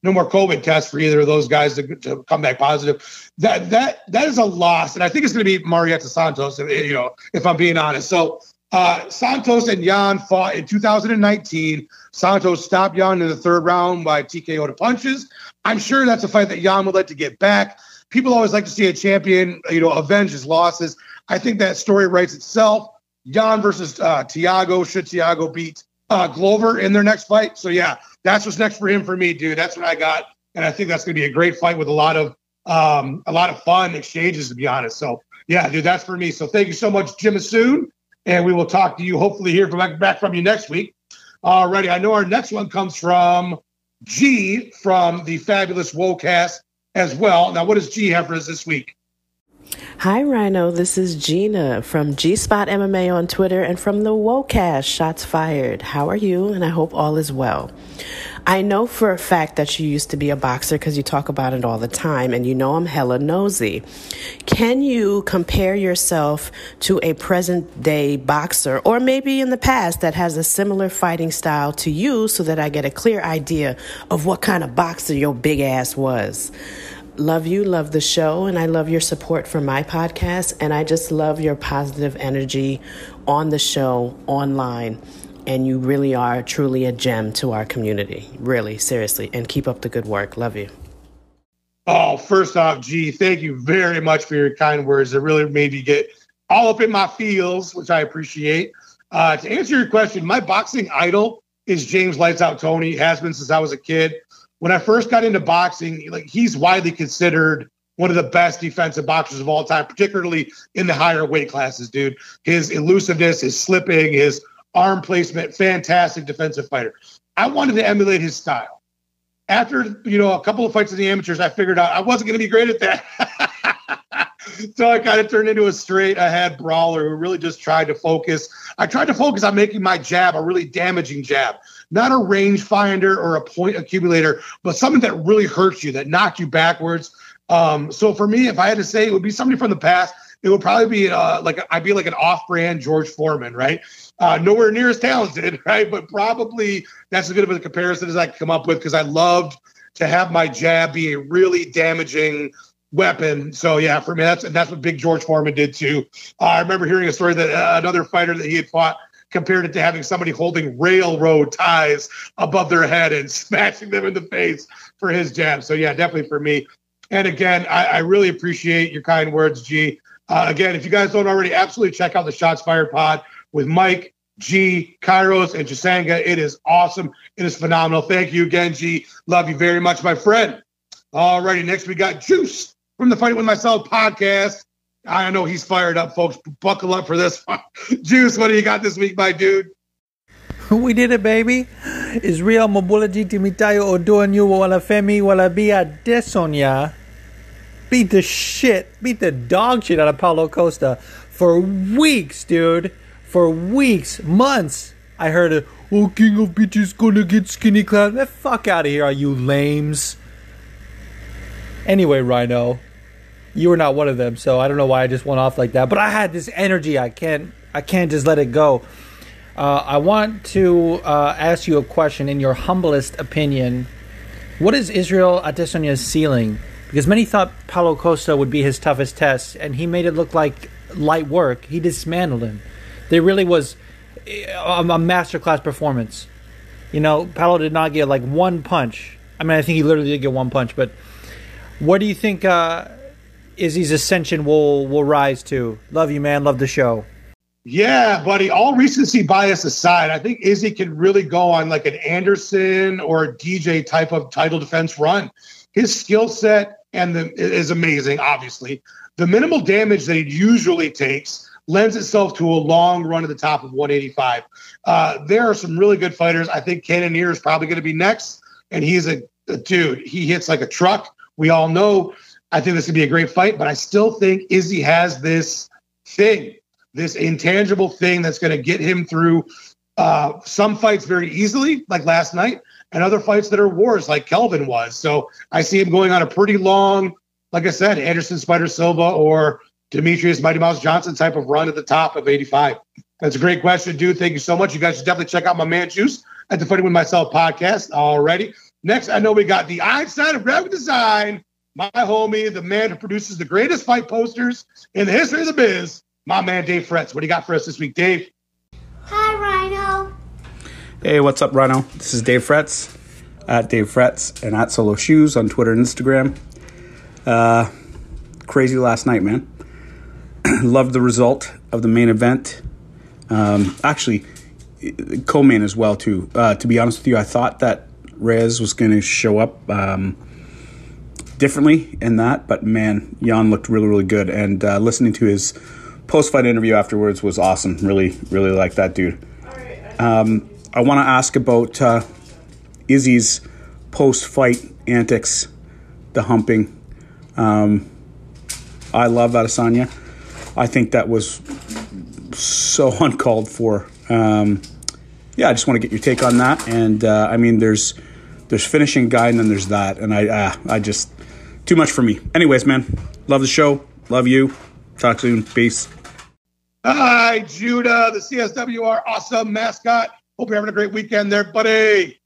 no more COVID tests for either of those guys to, to come back positive. That that that is a loss, and I think it's going to be Marietta Santos, you know, if I'm being honest. So uh, Santos and Jan fought in two thousand nineteen. Santos stopped Jan in the third round by T K O to punches. I'm sure that's a fight that Jan would like to get back. People always like to see a champion, you know, avenge his losses. I think that story writes itself. Jan versus uh, Thiago. Should Thiago beat uh, Glover in their next fight? So, yeah, that's what's next for him for me, dude. That's what I got. And I think that's going to be a great fight with a lot of um, a lot of fun exchanges, to be honest. So, yeah, dude, that's for me. So thank you so much, Jim Assoon. And we will talk to you, hopefully hear from, back from you next week. Alrighty, I know our next one comes from G from the Fabulous Wocast as well. Now, what does G have for us this week? Hi, Rhino. This is Gina from G-Spot M M A on Twitter and from the Wocast, Shots Fired. How are you? And I hope all is well. I know for a fact that you used to be a boxer because you talk about it all the time, and you know I'm hella nosy. Can you compare yourself to a present-day boxer, or maybe in the past, that has a similar fighting style to you, so that I get a clear idea of what kind of boxer your big ass was? Love you, love the show, and I love your support for my podcast, and I just love your positive energy on the show, online, and you really are truly a gem to our community, really, seriously, and keep up the good work. Love you. Oh, first off, G, thank you very much for your kind words. It really made me get all up in my feels, which I appreciate. Uh, to answer your question, my boxing idol is James Lights Out Tony, has been since I was a kid. When I first got into boxing, like, he's widely considered one of the best defensive boxers of all time, particularly in the higher weight classes, dude. His elusiveness, his slipping, his arm placement, fantastic defensive fighter. I wanted to emulate his style. After, you know, a couple of fights in the amateurs, I figured out I wasn't going to be great at that. So I kind of turned into a straight ahead brawler who really just tried to focus. I tried to focus on making my jab a really damaging jab. Not a range finder or a point accumulator, but something that really hurts you, that knocked you backwards. Um, so for me, if I had to say, it would be somebody from the past. It would probably be uh, like I'd be like an off-brand George Foreman, right? Uh, nowhere near as talented, right? But probably that's as good of a comparison as I can come up with, because I loved to have my jab be a really damaging weapon. So yeah, for me, that's and that's what Big George Foreman did too. Uh, I remember hearing a story that uh, another fighter that he had fought compared it to having somebody holding railroad ties above their head and smashing them in the face for his jab. So, yeah, definitely for me. And, again, I, I really appreciate your kind words, G. Uh, again, if you guys don't already, absolutely check out the Shots Fired pod with Mike, G, Kairos, and Chisanga. It is awesome. It is phenomenal. Thank you again, G. Love you very much, my friend. All righty, next we got Juice from the Fight With Myself podcast. I know he's fired up, folks. Buckle up for this one. Juice, what do you got this week, my dude? We did it, baby. Israel Mobulaji Timitayo Oduanyu Walafemi Walabia Desonya beat the shit, beat the dog shit out of Paulo Costa for weeks, dude. For weeks, months. I heard it. Oh, king of bitches gonna get skinny clapped. The fuck out of here, are you lames? Anyway, Rhino, you were not one of them, so I don't know why I just went off like that. But I had this energy. I can't I can't just let it go. Uh, I want to uh, ask you a question. In your humblest opinion, what is Israel Adesanya's ceiling? Because many thought Paulo Costa would be his toughest test, and he made it look like light work, he dismantled him. There really was a masterclass performance. You know, Paulo did not get like one punch. I mean, I think he literally did get one punch. But what do you think uh, Izzy's ascension will will rise to? Love you, man. Love the show. Yeah, buddy. All recency bias aside, I think Izzy can really go on like an Anderson or a D J type of title defense run. His skill set and the is amazing. Obviously, the minimal damage that he usually takes lends itself to a long run at the top of one eighty-five. Uh, there are some really good fighters. I think Cannonier is probably going to be next, and he's a, a dude. He hits like a truck. We all know. I think this could be a great fight, but I still think Izzy has this thing, this intangible thing that's going to get him through uh, some fights very easily, like last night, and other fights that are wars, like Kelvin was. So I see him going on a pretty long, like I said, Anderson Spider Silva or Demetrius Mighty Mouse Johnson type of run at the top of eighty-five. That's a great question, dude. Thank you so much. You guys should definitely check out my man Juice at the Fighting With Myself podcast already. Next, I know we got the Einstein of Graphic Design, my homie, the man who produces the greatest fight posters in the history of the biz, my man Dave Fretz. What do you got for us this week, Dave? Hi, Rhino. Hey, what's up, Rhino? This is Dave Fretz, at Dave Fretz, and at Solo Shoes on Twitter and Instagram. Uh, crazy last night, man. Loved the result of the main event. Um, actually, co-main as well, too. Uh, to be honest with you, I thought that Reyes was going to show up um, differently in that, but man, Jan looked really, really good. And uh, listening to his post-fight interview afterwards was awesome. Really, really liked that dude. Um, I want to ask about uh, Izzy's post-fight antics, the humping. Um, I love Adesanya. I think that was so uncalled for. Um, yeah, I just want to get your take on that. And uh, I mean, there's there's finishing guy, and then there's that. And I uh, I just too much for me. Anyways, man, love the show, love you. Talk soon, peace. Hi, Judah, the C S W R awesome mascot. Hope you're having a great weekend there, buddy.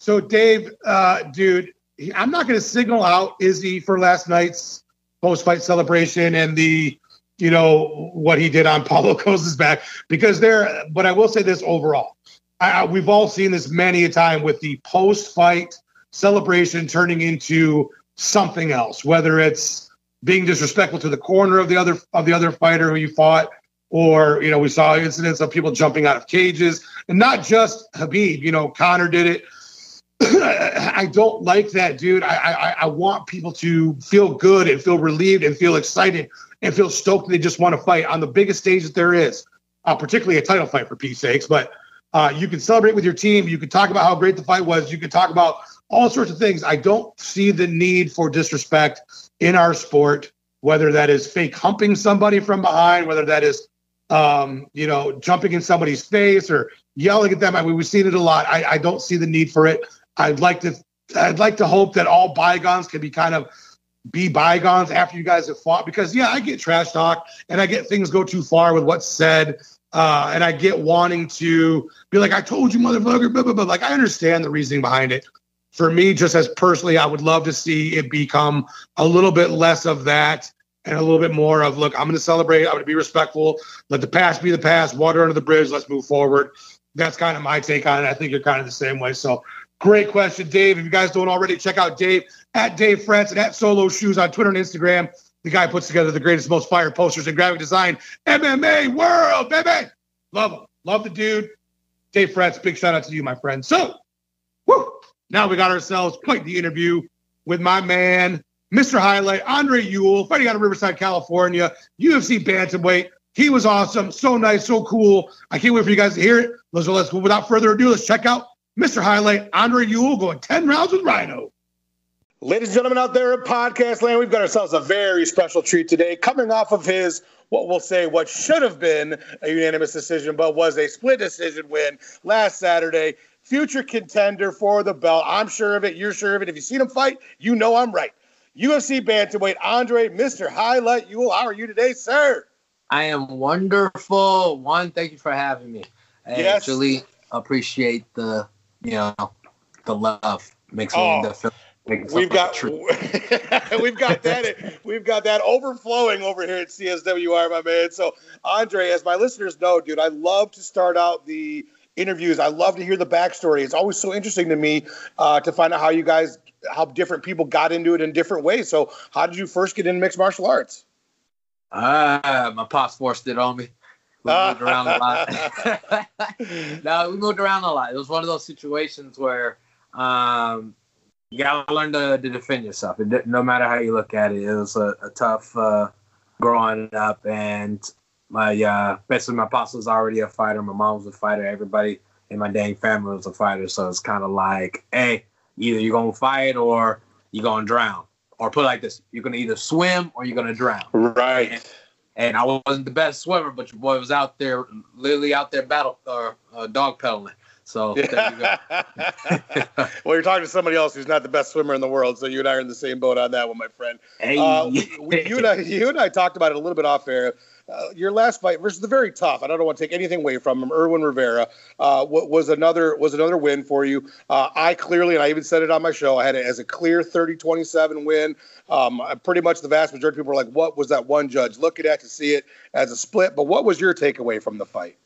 So, Dave, uh, dude, I'm not going to signal out Izzy for last night's post-fight celebration and the, you know, what he did on Paulo Costa's back, because there, but I will say this overall, I, I, we've all seen this many a time with the post-fight celebration turning into something else, whether it's being disrespectful to the corner of the other, of the other fighter who you fought, or, you know, we saw incidents of people jumping out of cages, and not just Habib, you know, Connor did it. I don't like that, dude. I, I I want people to feel good and feel relieved and feel excited and feel stoked. They just want to fight on the biggest stage that there is, uh, particularly a title fight, for Pete's sakes. But uh, you can celebrate with your team. You can talk about how great the fight was. You can talk about all sorts of things. I don't see the need for disrespect in our sport, whether that is fake humping somebody from behind, whether that is, um, you know, jumping in somebody's face or yelling at them. I mean, we've seen it a lot. I, I don't see the need for it. I'd like to I'd like to hope that all bygones can be kind of be bygones after you guys have fought, because, yeah, I get trash talk and I get things go too far with what's said, uh, and I get wanting to be like, I told you, motherfucker, blah, blah, blah. Like, I understand the reasoning behind it. For me, just as personally, I would love to see it become a little bit less of that and a little bit more of, look, I'm going to celebrate. I'm going to be respectful. Let the past be the past. Water under the bridge. Let's move forward. That's kind of my take on it. I think you're kind of the same way. So, great question, Dave. If you guys don't already, check out Dave at Dave Fretz and at Solo Shoes on Twitter and Instagram. The guy puts together the greatest, most fire posters in graphic design, M M A world, baby. Love him. Love the dude. Dave Fretz, big shout out to you, my friend. So, woo, now we got ourselves quite the interview with my man, Mister Highlight, Andre Ewell, fighting out of Riverside, California, U F C bantamweight. He was awesome. So nice, so cool. I can't wait for you guys to hear it. Let's, let's without further ado, let's check out Mister Highlight, Andre Ewell, going ten rounds with Rhino. Ladies and gentlemen out there in podcast land, we've got ourselves a very special treat today. Coming off of his, what we'll say, what should have been a unanimous decision, but was a split decision win last Saturday. Future contender for the belt. I'm sure of it. You're sure of it. If you've seen him fight, you know I'm right. U F C bantamweight, Andre, Mister Highlight Ewell, how are you today, sir? I am wonderful. Juan, thank you for having me. I yes. actually appreciate the... You know, the love makes me oh, feel We've got we've got that we've got that overflowing over here at C S W R, my man. So, Andre, as my listeners know, dude, I love to start out the interviews. I love to hear the backstory. It's always so interesting to me uh, to find out how you guys, how different people got into it in different ways. So, how did you first get into mixed martial arts? Ah, uh, my pops forced it on me. We moved around a lot. No, we moved around a lot. It was one of those situations where. Um, You gotta learn to, to defend yourself. It, no matter how you look at it, it was a, a tough uh, growing up. And my uh, basically my pops was already a fighter. My mom was a fighter. Everybody in my dang family was a fighter. So it's kind of like, hey, either you're gonna fight or you're gonna drown. Or put it like this: you're gonna either swim or you're gonna drown. Right. And, and I wasn't the best swimmer, but your boy was out there, literally out there battle or uh, uh, dog pedaling. So there you go. Well, you're talking to somebody else who's not the best swimmer in the world, so you and I are in the same boat on that one, my friend. Hey. Uh, we, you, and I, you and I talked about it a little bit off air. Uh, your last fight versus the very tough, I don't want to take anything away from him, Erwin Rivera, uh, was another was another win for you. Uh, I clearly, and I even said it on my show, I had it as a clear thirty twenty-seven win. Um, pretty much the vast majority of people were like, what was that one judge looking at to see it as a split? But what was your takeaway from the fight?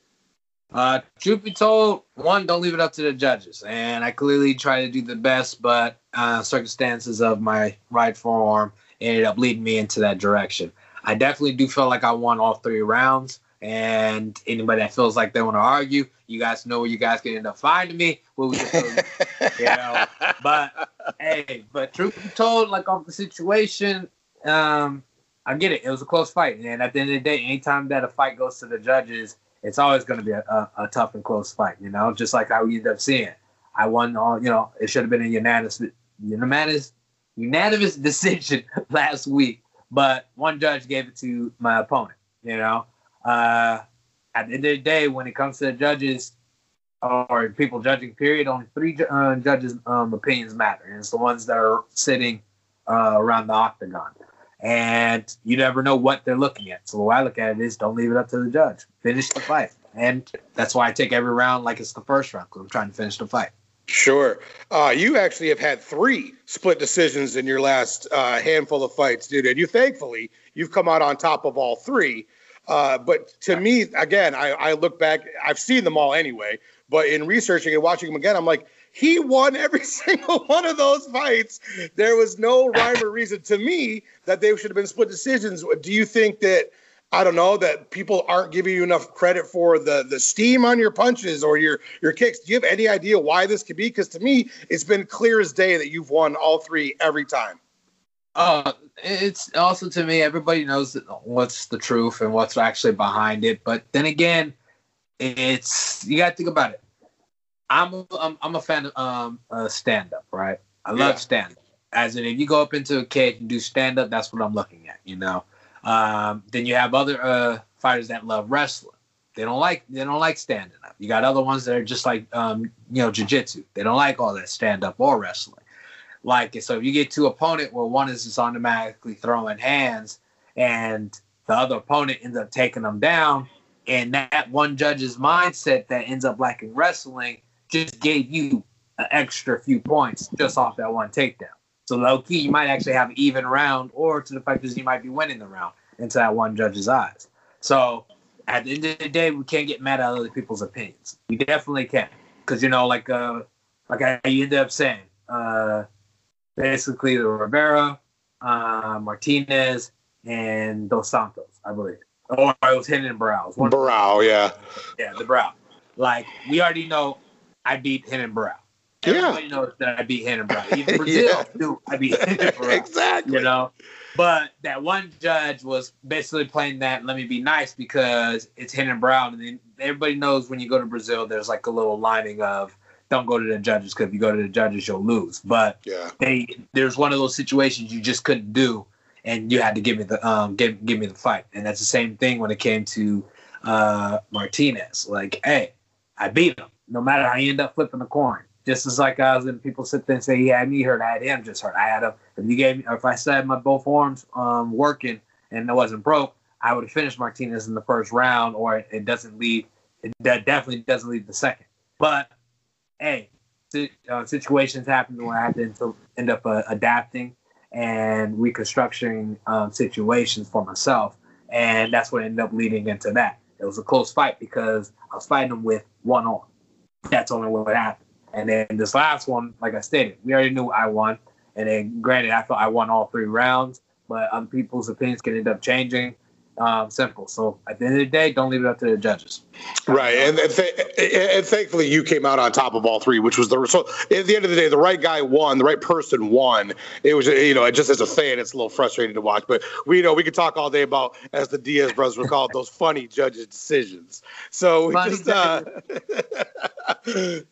Uh, truth be told, one, don't leave it up to the judges. And I clearly try to do the best, but uh, circumstances of my right forearm ended up leading me into that direction. I definitely do feel like I won all three rounds. And anybody that feels like they want to argue, you guys know where you guys can end up finding me. What we just, you know, but hey, but truth be told, like off the situation, um, I get it. It was a close fight. And at the end of the day, anytime that a fight goes to the judges, it's always going to be a, a, a tough and close fight, you know, just like how we ended up seeing. I won all, you know, it should have been a unanimous, unanimous, unanimous decision last week, but one judge gave it to my opponent, you know. Uh, at the end of the day, when it comes to the judges or people judging, period, only three uh, judges' um, opinions matter, and it's the ones that are sitting uh, around the octagon. And you never know what they're looking at. So the way I look at it is don't leave it up to the judge. Finish the fight. And that's why I take every round like it's the first round, because I'm trying to finish the fight. Sure. Uh, you actually have had three split decisions in your last uh, handful of fights, dude. And you, thankfully, you've come out on top of all three. Uh, but to me, again, I, I look back. I've seen them all anyway. But in researching and watching them again, I'm like, he won every single one of those fights. There was no rhyme or reason to me that they should have been split decisions. Do you think that, I don't know, that people aren't giving you enough credit for the, the steam on your punches or your, your kicks? Do you have any idea why this could be? Because to me, it's been clear as day that you've won all three every time. Uh, it's also to me, everybody knows what's the truth and what's actually behind it. But then again, it's you got to think about it. I'm I'm I'm a fan of um, uh, stand up, right? I love yeah. stand up. As in, if you go up into a cage and do stand up, that's what I'm looking at, you know. Um, then you have other uh, fighters that love wrestling. They don't like they don't like standing up. You got other ones that are just like um, you know, jiu-jitsu. They don't like all that stand up or wrestling. Like so, if you get two opponent where one is just automatically throwing hands and the other opponent ends up taking them down, and that one judge's mindset that ends up liking wrestling just gave you an extra few points just off that one takedown. So low-key, you might actually have an even round, or to the fact that you might be winning the round into that one judge's eyes. So at the end of the day, we can't get mad at other people's opinions. We definitely can. Because, you know, like uh, like I, you ended up saying, uh, basically the Rivera, uh, Martinez, and Dos Santos, I believe. Or it was Hindenbrow. It was one Brow, yeah. Yeah, the Brow. Like, we already know I beat Hindenbrow. Everybody yeah. knows that I beat Hindenbrow. Even Brazil yeah. knew I beat Hindenbrow. Exactly. You know? But that one judge was basically playing that, let me be nice, because it's Hindenbrow. And then everybody knows when you go to Brazil, there's like a little lining of, don't go to the judges, because if you go to the judges, you'll lose. But yeah. they, there's one of those situations you just couldn't do, and you had to give me the um, give, give me the fight. And that's the same thing when it came to uh, Martinez. Like, hey, I beat him. No matter how you end up flipping the coin, just as like I was in, people sit there and say he had me hurt, I had him just hurt. I had him. If you gave me, or if I said my both arms um, working and it wasn't broke, I would have finished Martinez in the first round, or it doesn't leave. It definitely doesn't leave the second. But hey, uh, situations happen where I have to end up uh, adapting and reconstructing um, situations for myself. And that's what ended up leading into that. It was a close fight because I was fighting him with one on. That's only what happened. And then this last one, like I stated, we already knew I won. And then, granted, I thought I won all three rounds, but other people's opinions can end up changing. Um, simple. So at the end of the day, don't leave it up to the judges. Right. And, and, th- and thankfully, you came out on top of all three, which was the result. At the end of the day, the right guy won, the right person won. It was, you know, just as a fan, it's a little frustrating to watch. But we you know we could talk all day about, as the Diaz brothers were called, those funny judges' decisions. So we funny just uh,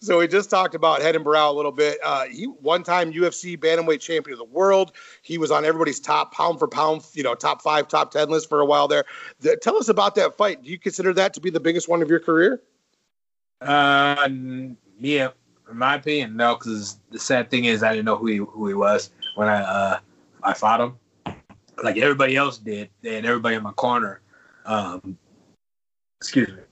so we just talked about Hedden Barrow a little bit. Uh, he one time U F C bantamweight champion of the world. He was on everybody's top pound for pound, you know, top five, top ten list for a while. There, tell us about that fight. Do you consider that to be the biggest one of your career? Uh, yeah, in my opinion, no. Because the sad thing is, I didn't know who he who he was when I uh, I fought him, like everybody else did, and everybody in my corner. Um, excuse me,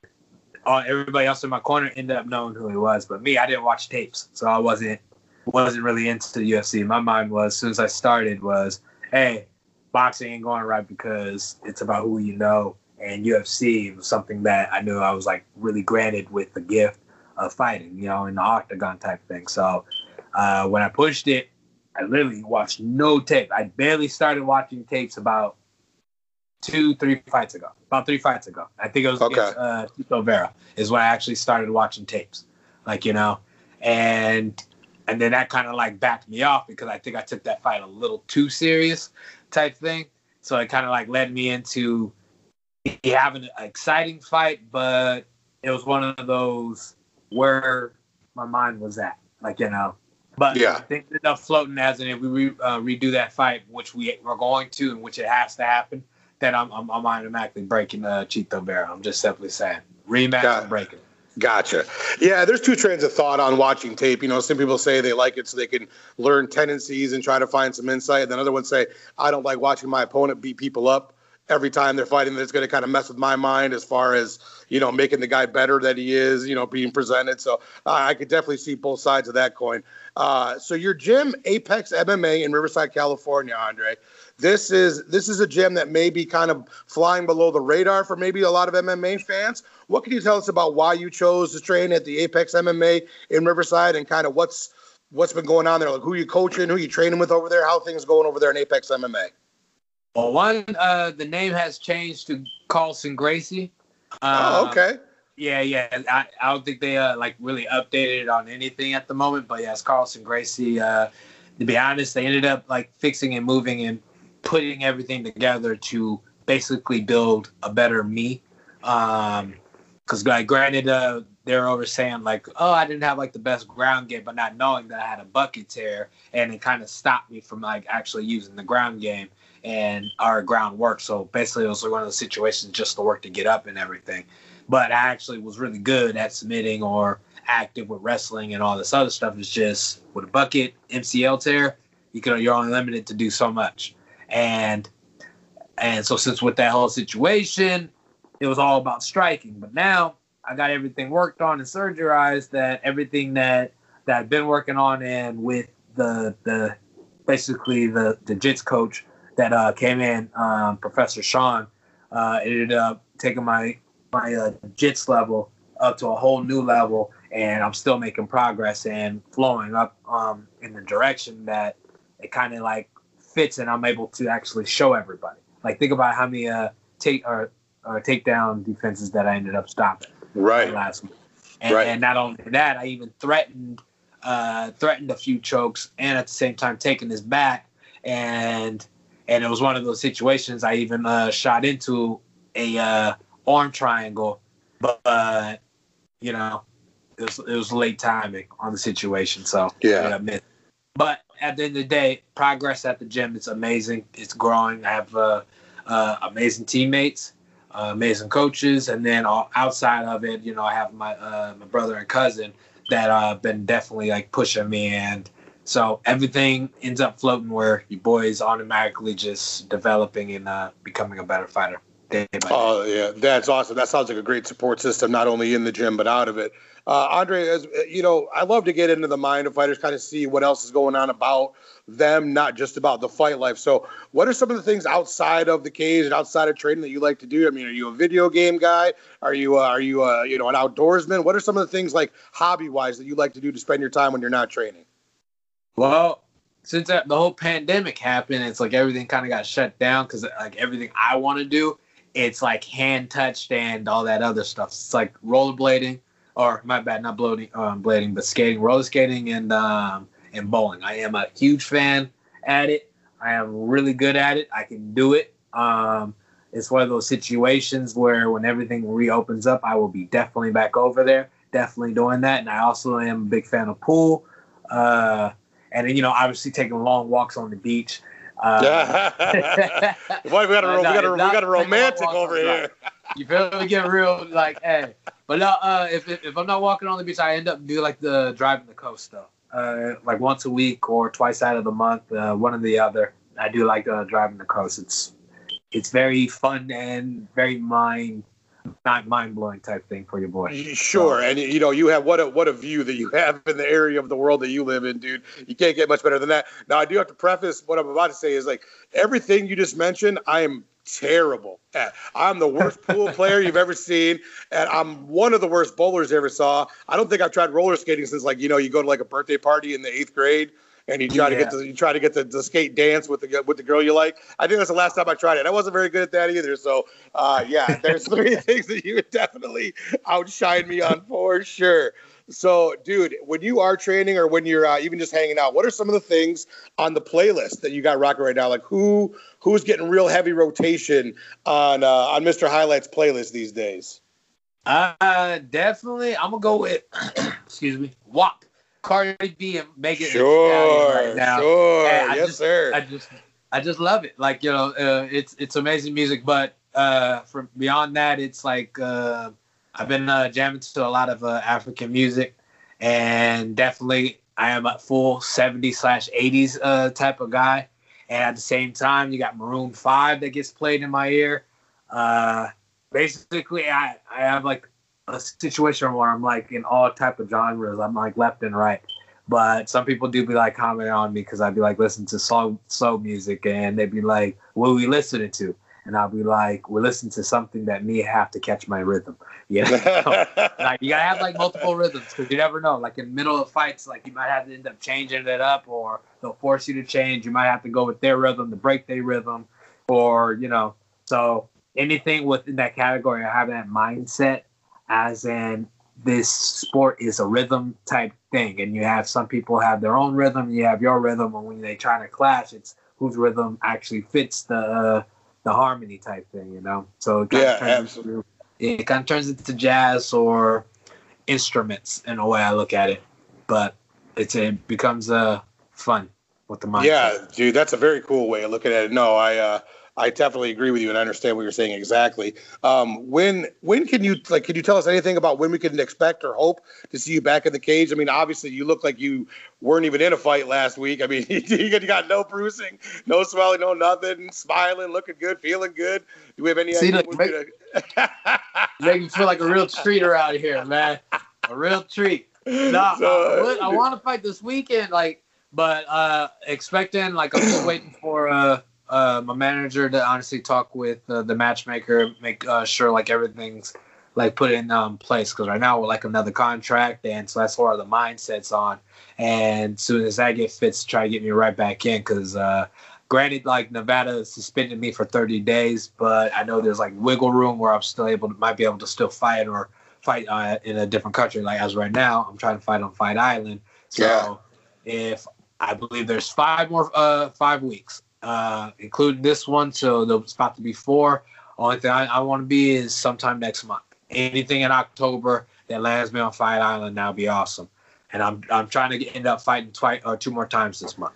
all everybody else in my corner ended up knowing who he was, but me, I didn't watch tapes, so I wasn't wasn't really into the U F C. My mind was, as soon as I started, was, hey, boxing ain't going right because it's about who you know, and U F C was something that I knew I was like really granted with the gift of fighting, you know, in the octagon type thing. So uh, when I pushed it, I literally watched no tape. I barely started watching tapes about two, three fights ago. About three fights ago, I think it was okay. against uh, Tito Vera is when I actually started watching tapes, like you know, and and then that kind of like backed me off because I think I took that fight a little too serious. Type thing, so it kind of like led me into having an exciting fight, but it was one of those where my mind was at, like you know. But yeah, I think ended up floating as and if we re, uh, redo that fight, which we we're going to, and which it has to happen, then I'm I'm, I'm automatically breaking the uh, Chito Vera. I'm just simply saying rematch yeah. and break it. Gotcha. Yeah, there's two trains of thought on watching tape. You know, some people say they like it so they can learn tendencies and try to find some insight. And then other ones say, I don't like watching my opponent beat people up every time they're fighting. That's going to kind of mess with my mind as far as, you know, making the guy better that he is, you know, being presented. So uh, I could definitely see both sides of that coin. Uh, so your gym, Apex M M A in Riverside, California, Andre. This is this is a gym that may be kind of flying below the radar for maybe a lot of M M A fans. What can you tell us about why you chose to train at the Apex M M A in Riverside and kind of what's what's been going on there? Like who you coaching, who you training with over there, how things going over there in Apex M M A? Well, one, uh, the name has changed to Carlson Gracie. Uh, oh, okay. Yeah, yeah. I, I don't think they uh, like really updated it on anything at the moment, but yeah, it's Carlson Gracie. Uh, to be honest, they ended up like fixing and moving and putting everything together to basically build a better me. Um, Because, like, granted, uh, they're over saying, like, oh, I didn't have, like, the best ground game, but not knowing that I had a bucket tear, and it kind of stopped me from, like, actually using the ground game and our ground work. So, basically, it was like one of those situations just to work to get up and everything. But I actually was really good at submitting or active with wrestling and all this other stuff. It's just with a bucket, M C L tear, you can, you're only limited to do so much. And, and so since with that whole situation, it was all about striking. But now I got everything worked on and surgerized that everything that, that I've been working on and with the the basically the, the Jits coach that uh, came in, um, Professor Sean, uh, ended up taking my, my uh, Jits level up to a whole new level. And I'm still making progress and flowing up um, in the direction that it kind of like fits and I'm able to actually show everybody. Like think about how many uh, take or or takedown defenses that I ended up stopping right last week. And, right. and not only that, I even threatened uh, threatened a few chokes and at the same time taking his back. And and it was one of those situations I even uh, shot into a uh, arm triangle. But, uh, you know, it was, it was late timing on the situation. So, yeah. But at the end of the day, progress at the gym, it's amazing. It's growing. I have uh, uh, amazing teammates. Uh, amazing coaches, and then all outside of it, you know, I have my uh, my brother and cousin that have uh, been definitely like pushing me, and so everything ends up floating where your boy is automatically just developing and uh, becoming a better fighter. day by day. Oh, yeah. That's awesome. That sounds like a great support system, not only in the gym, but out of it. Uh, Andre, as you know, I love to get into the mind of fighters, kind of see what else is going on about them, not just about the fight life. So what are some of the things outside of the cage and outside of training that you like to do? I mean, are you a video game guy? Are you, uh, are you, uh, you know, an outdoorsman? What are some of the things, like, hobby-wise that you like to do to spend your time when you're not training? Well, since that, the whole pandemic happened, it's like everything kind of got shut down because, like, everything I want to do, it's, like, hand-touched and all that other stuff. It's, like, rollerblading. Or, my bad, not bloating, um, blading, but skating, roller skating, and um, and bowling. I am a huge fan at it. I am really good at it. I can do it. Um, it's one of those situations where when everything reopens up, I will be definitely back over there, definitely doing that. And I also am a big fan of pool. Uh, and, then, you know, obviously taking long walks on the beach. Uh, Boy, we got a, we got a, we got a romantic over here. You feel me? Get real, like, hey. But no, uh, if, if if I'm not walking on the beach, I end up do like the driving the coast stuff. Uh, like once a week or twice out of the month, uh, one or the other. I do like uh, driving the coast. It's it's very fun and very mind not mind blowing type thing for your boy. Sure, so. And you know you have what a what a view that you have in the area of the world that you live in, dude. You can't get much better than that. Now I do have to preface what I'm about to say is like everything you just mentioned. I am. Terrible at. I'm the worst pool player you've ever seen, and I'm one of the worst bowlers you ever saw. I don't think I've tried roller skating since, like, you know, you go to like a birthday party in the eighth grade, and you try yeah. to get to you try to get the, the skate dance with the with the girl you like. I think that's the last time I tried it. I wasn't very good at that either. So, uh, yeah, there's three things that you would definitely outshine me on for sure. So, dude, when you are training or when you're uh, even just hanging out, what are some of the things on the playlist that you got rocking right now? Like who who's getting real heavy rotation on uh, on Mister Highlight's playlist these days? Uh, definitely. I'm gonna go with excuse me, W A P, Cardi B, and Megan Thee Stallion right now. Sure, and I yes, just, sir. I just I just love it. Like you know, uh, it's it's amazing music. But uh, from beyond that, it's like. Uh, I've been uh, jamming to a lot of uh, African music, and definitely I am a full seventies slash eighties uh, type of guy. And at the same time, you got Maroon five that gets played in my ear. Uh, basically, I, I have like a situation where I'm like in all type of genres. I'm like left and right. But some people do be like commenting on me because I'd be like listening to slow, slow music, and they'd be like, what are we listening to? And I'll be like, we're listening to something that me have to catch my rhythm. You know? Like, you got to have, like, multiple rhythms because you never know. Like, in the middle of fights, like, you might have to end up changing it up or they'll force you to change. You might have to go with their rhythm to break their rhythm or, you know. So anything within that category of having that mindset as in this sport is a rhythm type thing. And you have some people have their own rhythm. You have your rhythm. And when they try to clash, it's whose rhythm actually fits the uh, – the harmony type thing, you know, so it kind, yeah, of turns absolutely. Into, it kind of turns into jazz or instruments in a way I look at it, but it's a, it becomes uh, fun with the mind. Yeah, dude, that's a very cool way of looking at it. No, I uh, I definitely agree with you and I understand what you're saying exactly. Um, when when can you like can you tell us anything about when we can expect or hope to see you back in the cage? I mean, obviously you look like you weren't even in a fight last week. I mean, you got no bruising, no swelling, no nothing, smiling, looking good, feeling good. Do we have any See, idea? Look, make, gonna... make me feel like a real treat around here, man. A real treat. Nah, so, I, I want to fight this weekend, like, but uh, expecting, like, I'm still waiting for uh, uh, my manager to honestly talk with uh, the matchmaker, make uh, sure, like, everything's, like, put in um, place. Because right now we're, like, another contract, and so that's where the mindset's on. And as soon as I get fits, try to get me right back in. Because uh, granted, like Nevada suspended me for thirty days, but I know there's like wiggle room where I'm still able to, might be able to still fight or fight uh, in a different country. Like as right now, I'm trying to fight on Fight Island. So yeah. If I believe there's five more, uh, five weeks, uh, including this one. So there's about to be four. Only thing I, I want to be is sometime next month. Anything in October that lands me on Fight Island, that'll be awesome. And I'm I'm trying to get, end up fighting twice or two more times this month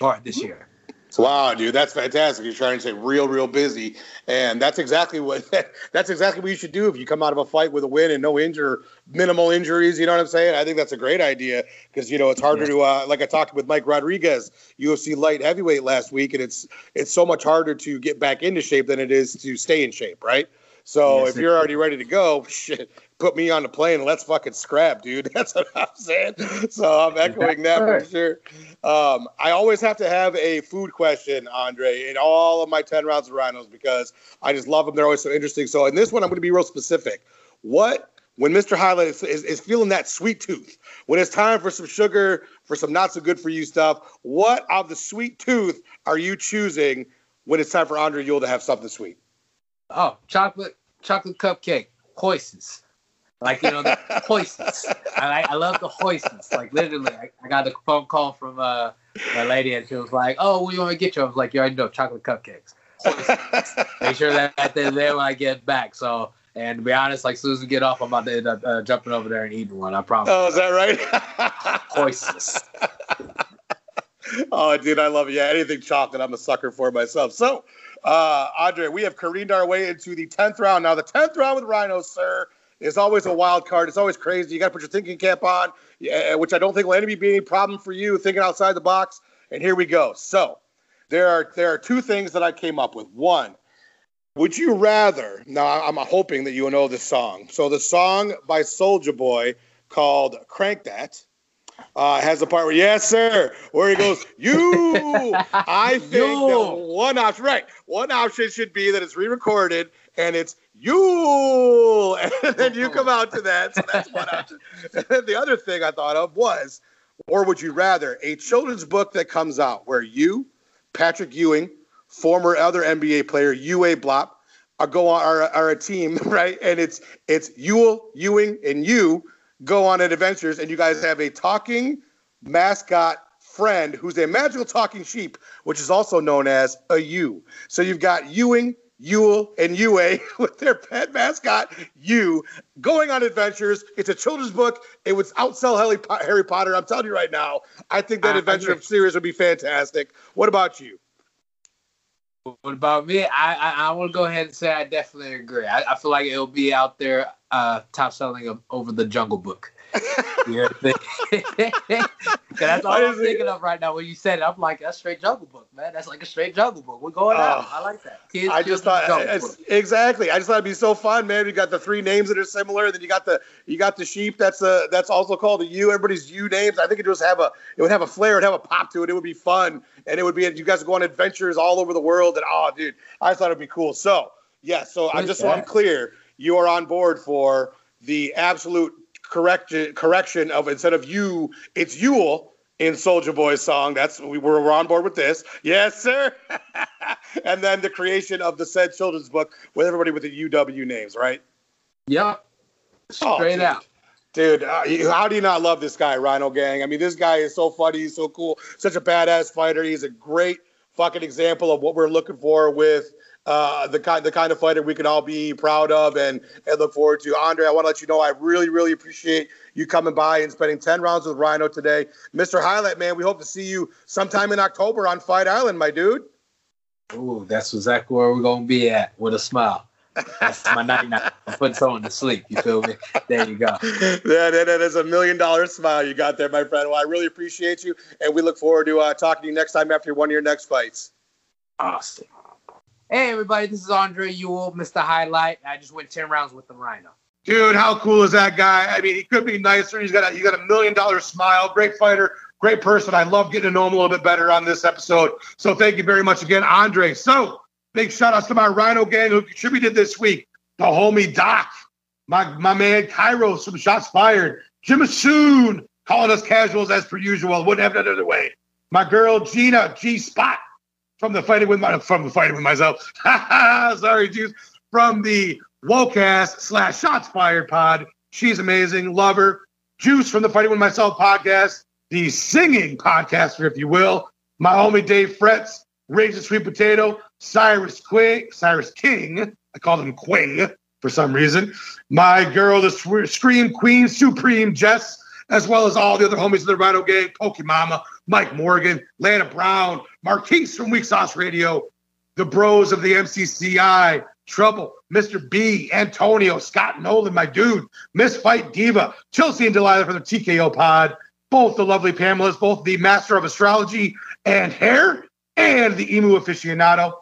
or this year. So, wow, dude, that's fantastic. You're trying to stay real, real busy, and that's exactly what that's exactly what you should do if you come out of a fight with a win and no injure, minimal injuries. You know what I'm saying? I think that's a great idea because you know it's harder yeah. to uh, like I talked with Mike Rodriguez, U F C light heavyweight last week, and it's it's so much harder to get back into shape than it is to stay in shape, right? So yes, if you're already ready to go, shit, put me on the plane and let's fucking scrap, dude. That's what I'm saying. So I'm echoing that for sure. Um, I always have to have a food question, Andre, in all of my ten rounds of rhinos because I just love them. They're always so interesting. So in this one, I'm going to be real specific. What, when Mister Highlight is, is, is feeling that sweet tooth, when it's time for some sugar, for some not so good for you stuff, what of the sweet tooth are you choosing when it's time for Andre Ewell to have something sweet? Oh, chocolate. Chocolate cupcake, hoists, like, you know, the hoists. I, I love the hoists. Like, literally, I, I got a phone call from uh, a lady, and she was like, oh, what do you want to get you? I was like, you already know, chocolate cupcakes. Make sure that, that they're there when I get back. So, and to be honest, like, as soon as we get off, I'm about to end up uh, jumping over there and eating one, I promise. Oh, is that right? Hoists. Oh, dude, I love it. Yeah, anything chocolate, I'm a sucker for myself. So, Uh, Andre, we have careened our way into the tenth round. Now, the tenth round with Rhinos, sir, is always a wild card. It's always crazy. You got to put your thinking cap on, which I don't think will ever be any problem for you, thinking outside the box. And here we go. So there are there are two things that I came up with. One, would you rather – now, I'm hoping that you know this song. So the song by Soulja Boy called Crank That. Uh, has a part where, yes, sir, where he goes, you, I think that one option, right, one option should be that it's re-recorded, and it's you, and then you come out to that, so that's one option. The other thing I thought of was, or would you rather, a children's book that comes out where you, Patrick Ewing, former other N B A player, U A Blopp, are, go on, are, are a team, right, and it's it's Ewell, Ewing, and you, go on at adventures, and you guys have a talking mascot friend who's a magical talking sheep, which is also known as a ewe. So you've got Ewing, Ewell, and Ua with their pet mascot, Ewe, going on adventures. It's a children's book. It would outsell Harry Potter. I'm telling you right now, I think that adventure uh, series would be fantastic. What about you? What about me? I I, I want to go ahead and say I definitely agree. I, I feel like it'll be out there uh, top selling of, over the Jungle Book. You know what I'm that's all I'm thinking of right now when you said it. I'm like, that's straight Jungle Book, man. That's like a straight Jungle Book. We're going uh, out. I like that. Kids, I just thought exactly. I just thought it'd be so fun, man. You got the three names that are similar, and then you got the you got the sheep. That's a that's also called a ewe. Everybody's ewe names. I think it just have a it would have a flair. It'd have a pop to it. It would be fun, and it would be you guys would go on adventures all over the world. And oh, dude, I just thought it'd be cool. So yeah. So what I just so I'm clear, you are on board for the absolute. Correct, correction of instead of you, it's Ewell in Soulja Boy's song. That's we were, we're on board with this. Yes, sir. And then the creation of the said children's book with everybody with the U W names, right? Yep. Straight oh, out. Dude, uh, how do you not love this guy, Rhino Gang? I mean, this guy is so funny. He's so cool. Such a badass fighter. He's a great fucking example of what we're looking for with Uh, the kind the kind of fighter we can all be proud of and, and look forward to. Andre, I want to let you know I really, really appreciate you coming by and spending ten rounds with Rhino today. Mister Highlight, man, we hope to see you sometime in October on Fight Island, my dude. Ooh, that's exactly where we're going to be at with a smile. That's my ninety-nine. I'm putting someone to sleep. You feel me? There you go. Yeah, that, that is a million dollar smile you got there, my friend. Well, I really appreciate you, and we look forward to uh, talking to you next time after one of your next fights. Awesome. Hey, everybody, this is Andre Ewell, Mister Highlight. I just went ten rounds with the Rhino. Dude, how cool is that guy? I mean, he could be nicer. He's got a, he's got a million-dollar smile. Great fighter, great person. I love getting to know him a little bit better on this episode. So thank you very much again, Andre. So big shout-outs to my Rhino gang who contributed this week. The homie Doc, my, my man Kairos from Shots Fired, Jim Assoon calling us casuals as per usual. Wouldn't have it another way. My girl Gina G-Spot. From the fighting with my, from the fighting with myself. Sorry, Juice. From the Wokecast slash Shots Fired pod. She's amazing. Love her. Juice from the Fighting With Myself podcast. The singing podcaster, if you will. My homie Dave Fretz. Raging Sweet Potato. Cyrus Quing. Cyrus King. I called him Quing for some reason. My girl, the Scream Queen, Supreme Jess. As well as all the other homies of the Rhino Gang. Pokemama. Mike Morgan, Lana Brown, Marquise from Weak Sauce Radio, the bros of the M C C I, Trouble, Mister B, Antonio, Scott Nolan, my dude, Miss Fight Diva, Chelsea and Delilah from the T K O Pod, both the lovely Pamela's, both the master of astrology and hair, and the emu aficionado.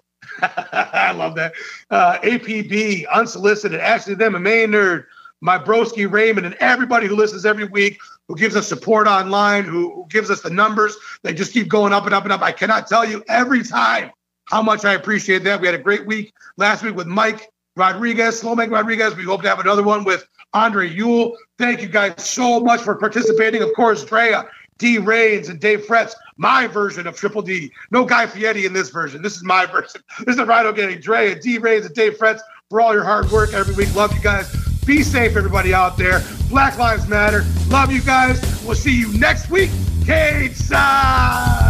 I love that. Uh, A P B, Unsolicited, Ashley Them, a main nerd, my broski Raymond, and everybody who listens every week, who gives us support online, who, who gives us the numbers. They just keep going up and up and up. I cannot tell you every time how much I appreciate that. We had a great week last week with Mike Rodriguez, Slow Mike Rodriguez. We hope to have another one with Andre Ewell. Thank you guys so much for participating. Of course, Drea, D. Reigns, and Dave Fretz, my version of Triple D. No Guy Fieri in this version. This is my version. This is the Rhino Gang. Drea, D. Reigns, and Dave Fretz for all your hard work every week. Love you guys. Be safe, everybody out there. Black Lives Matter. Love you guys. We'll see you next week. Cage side.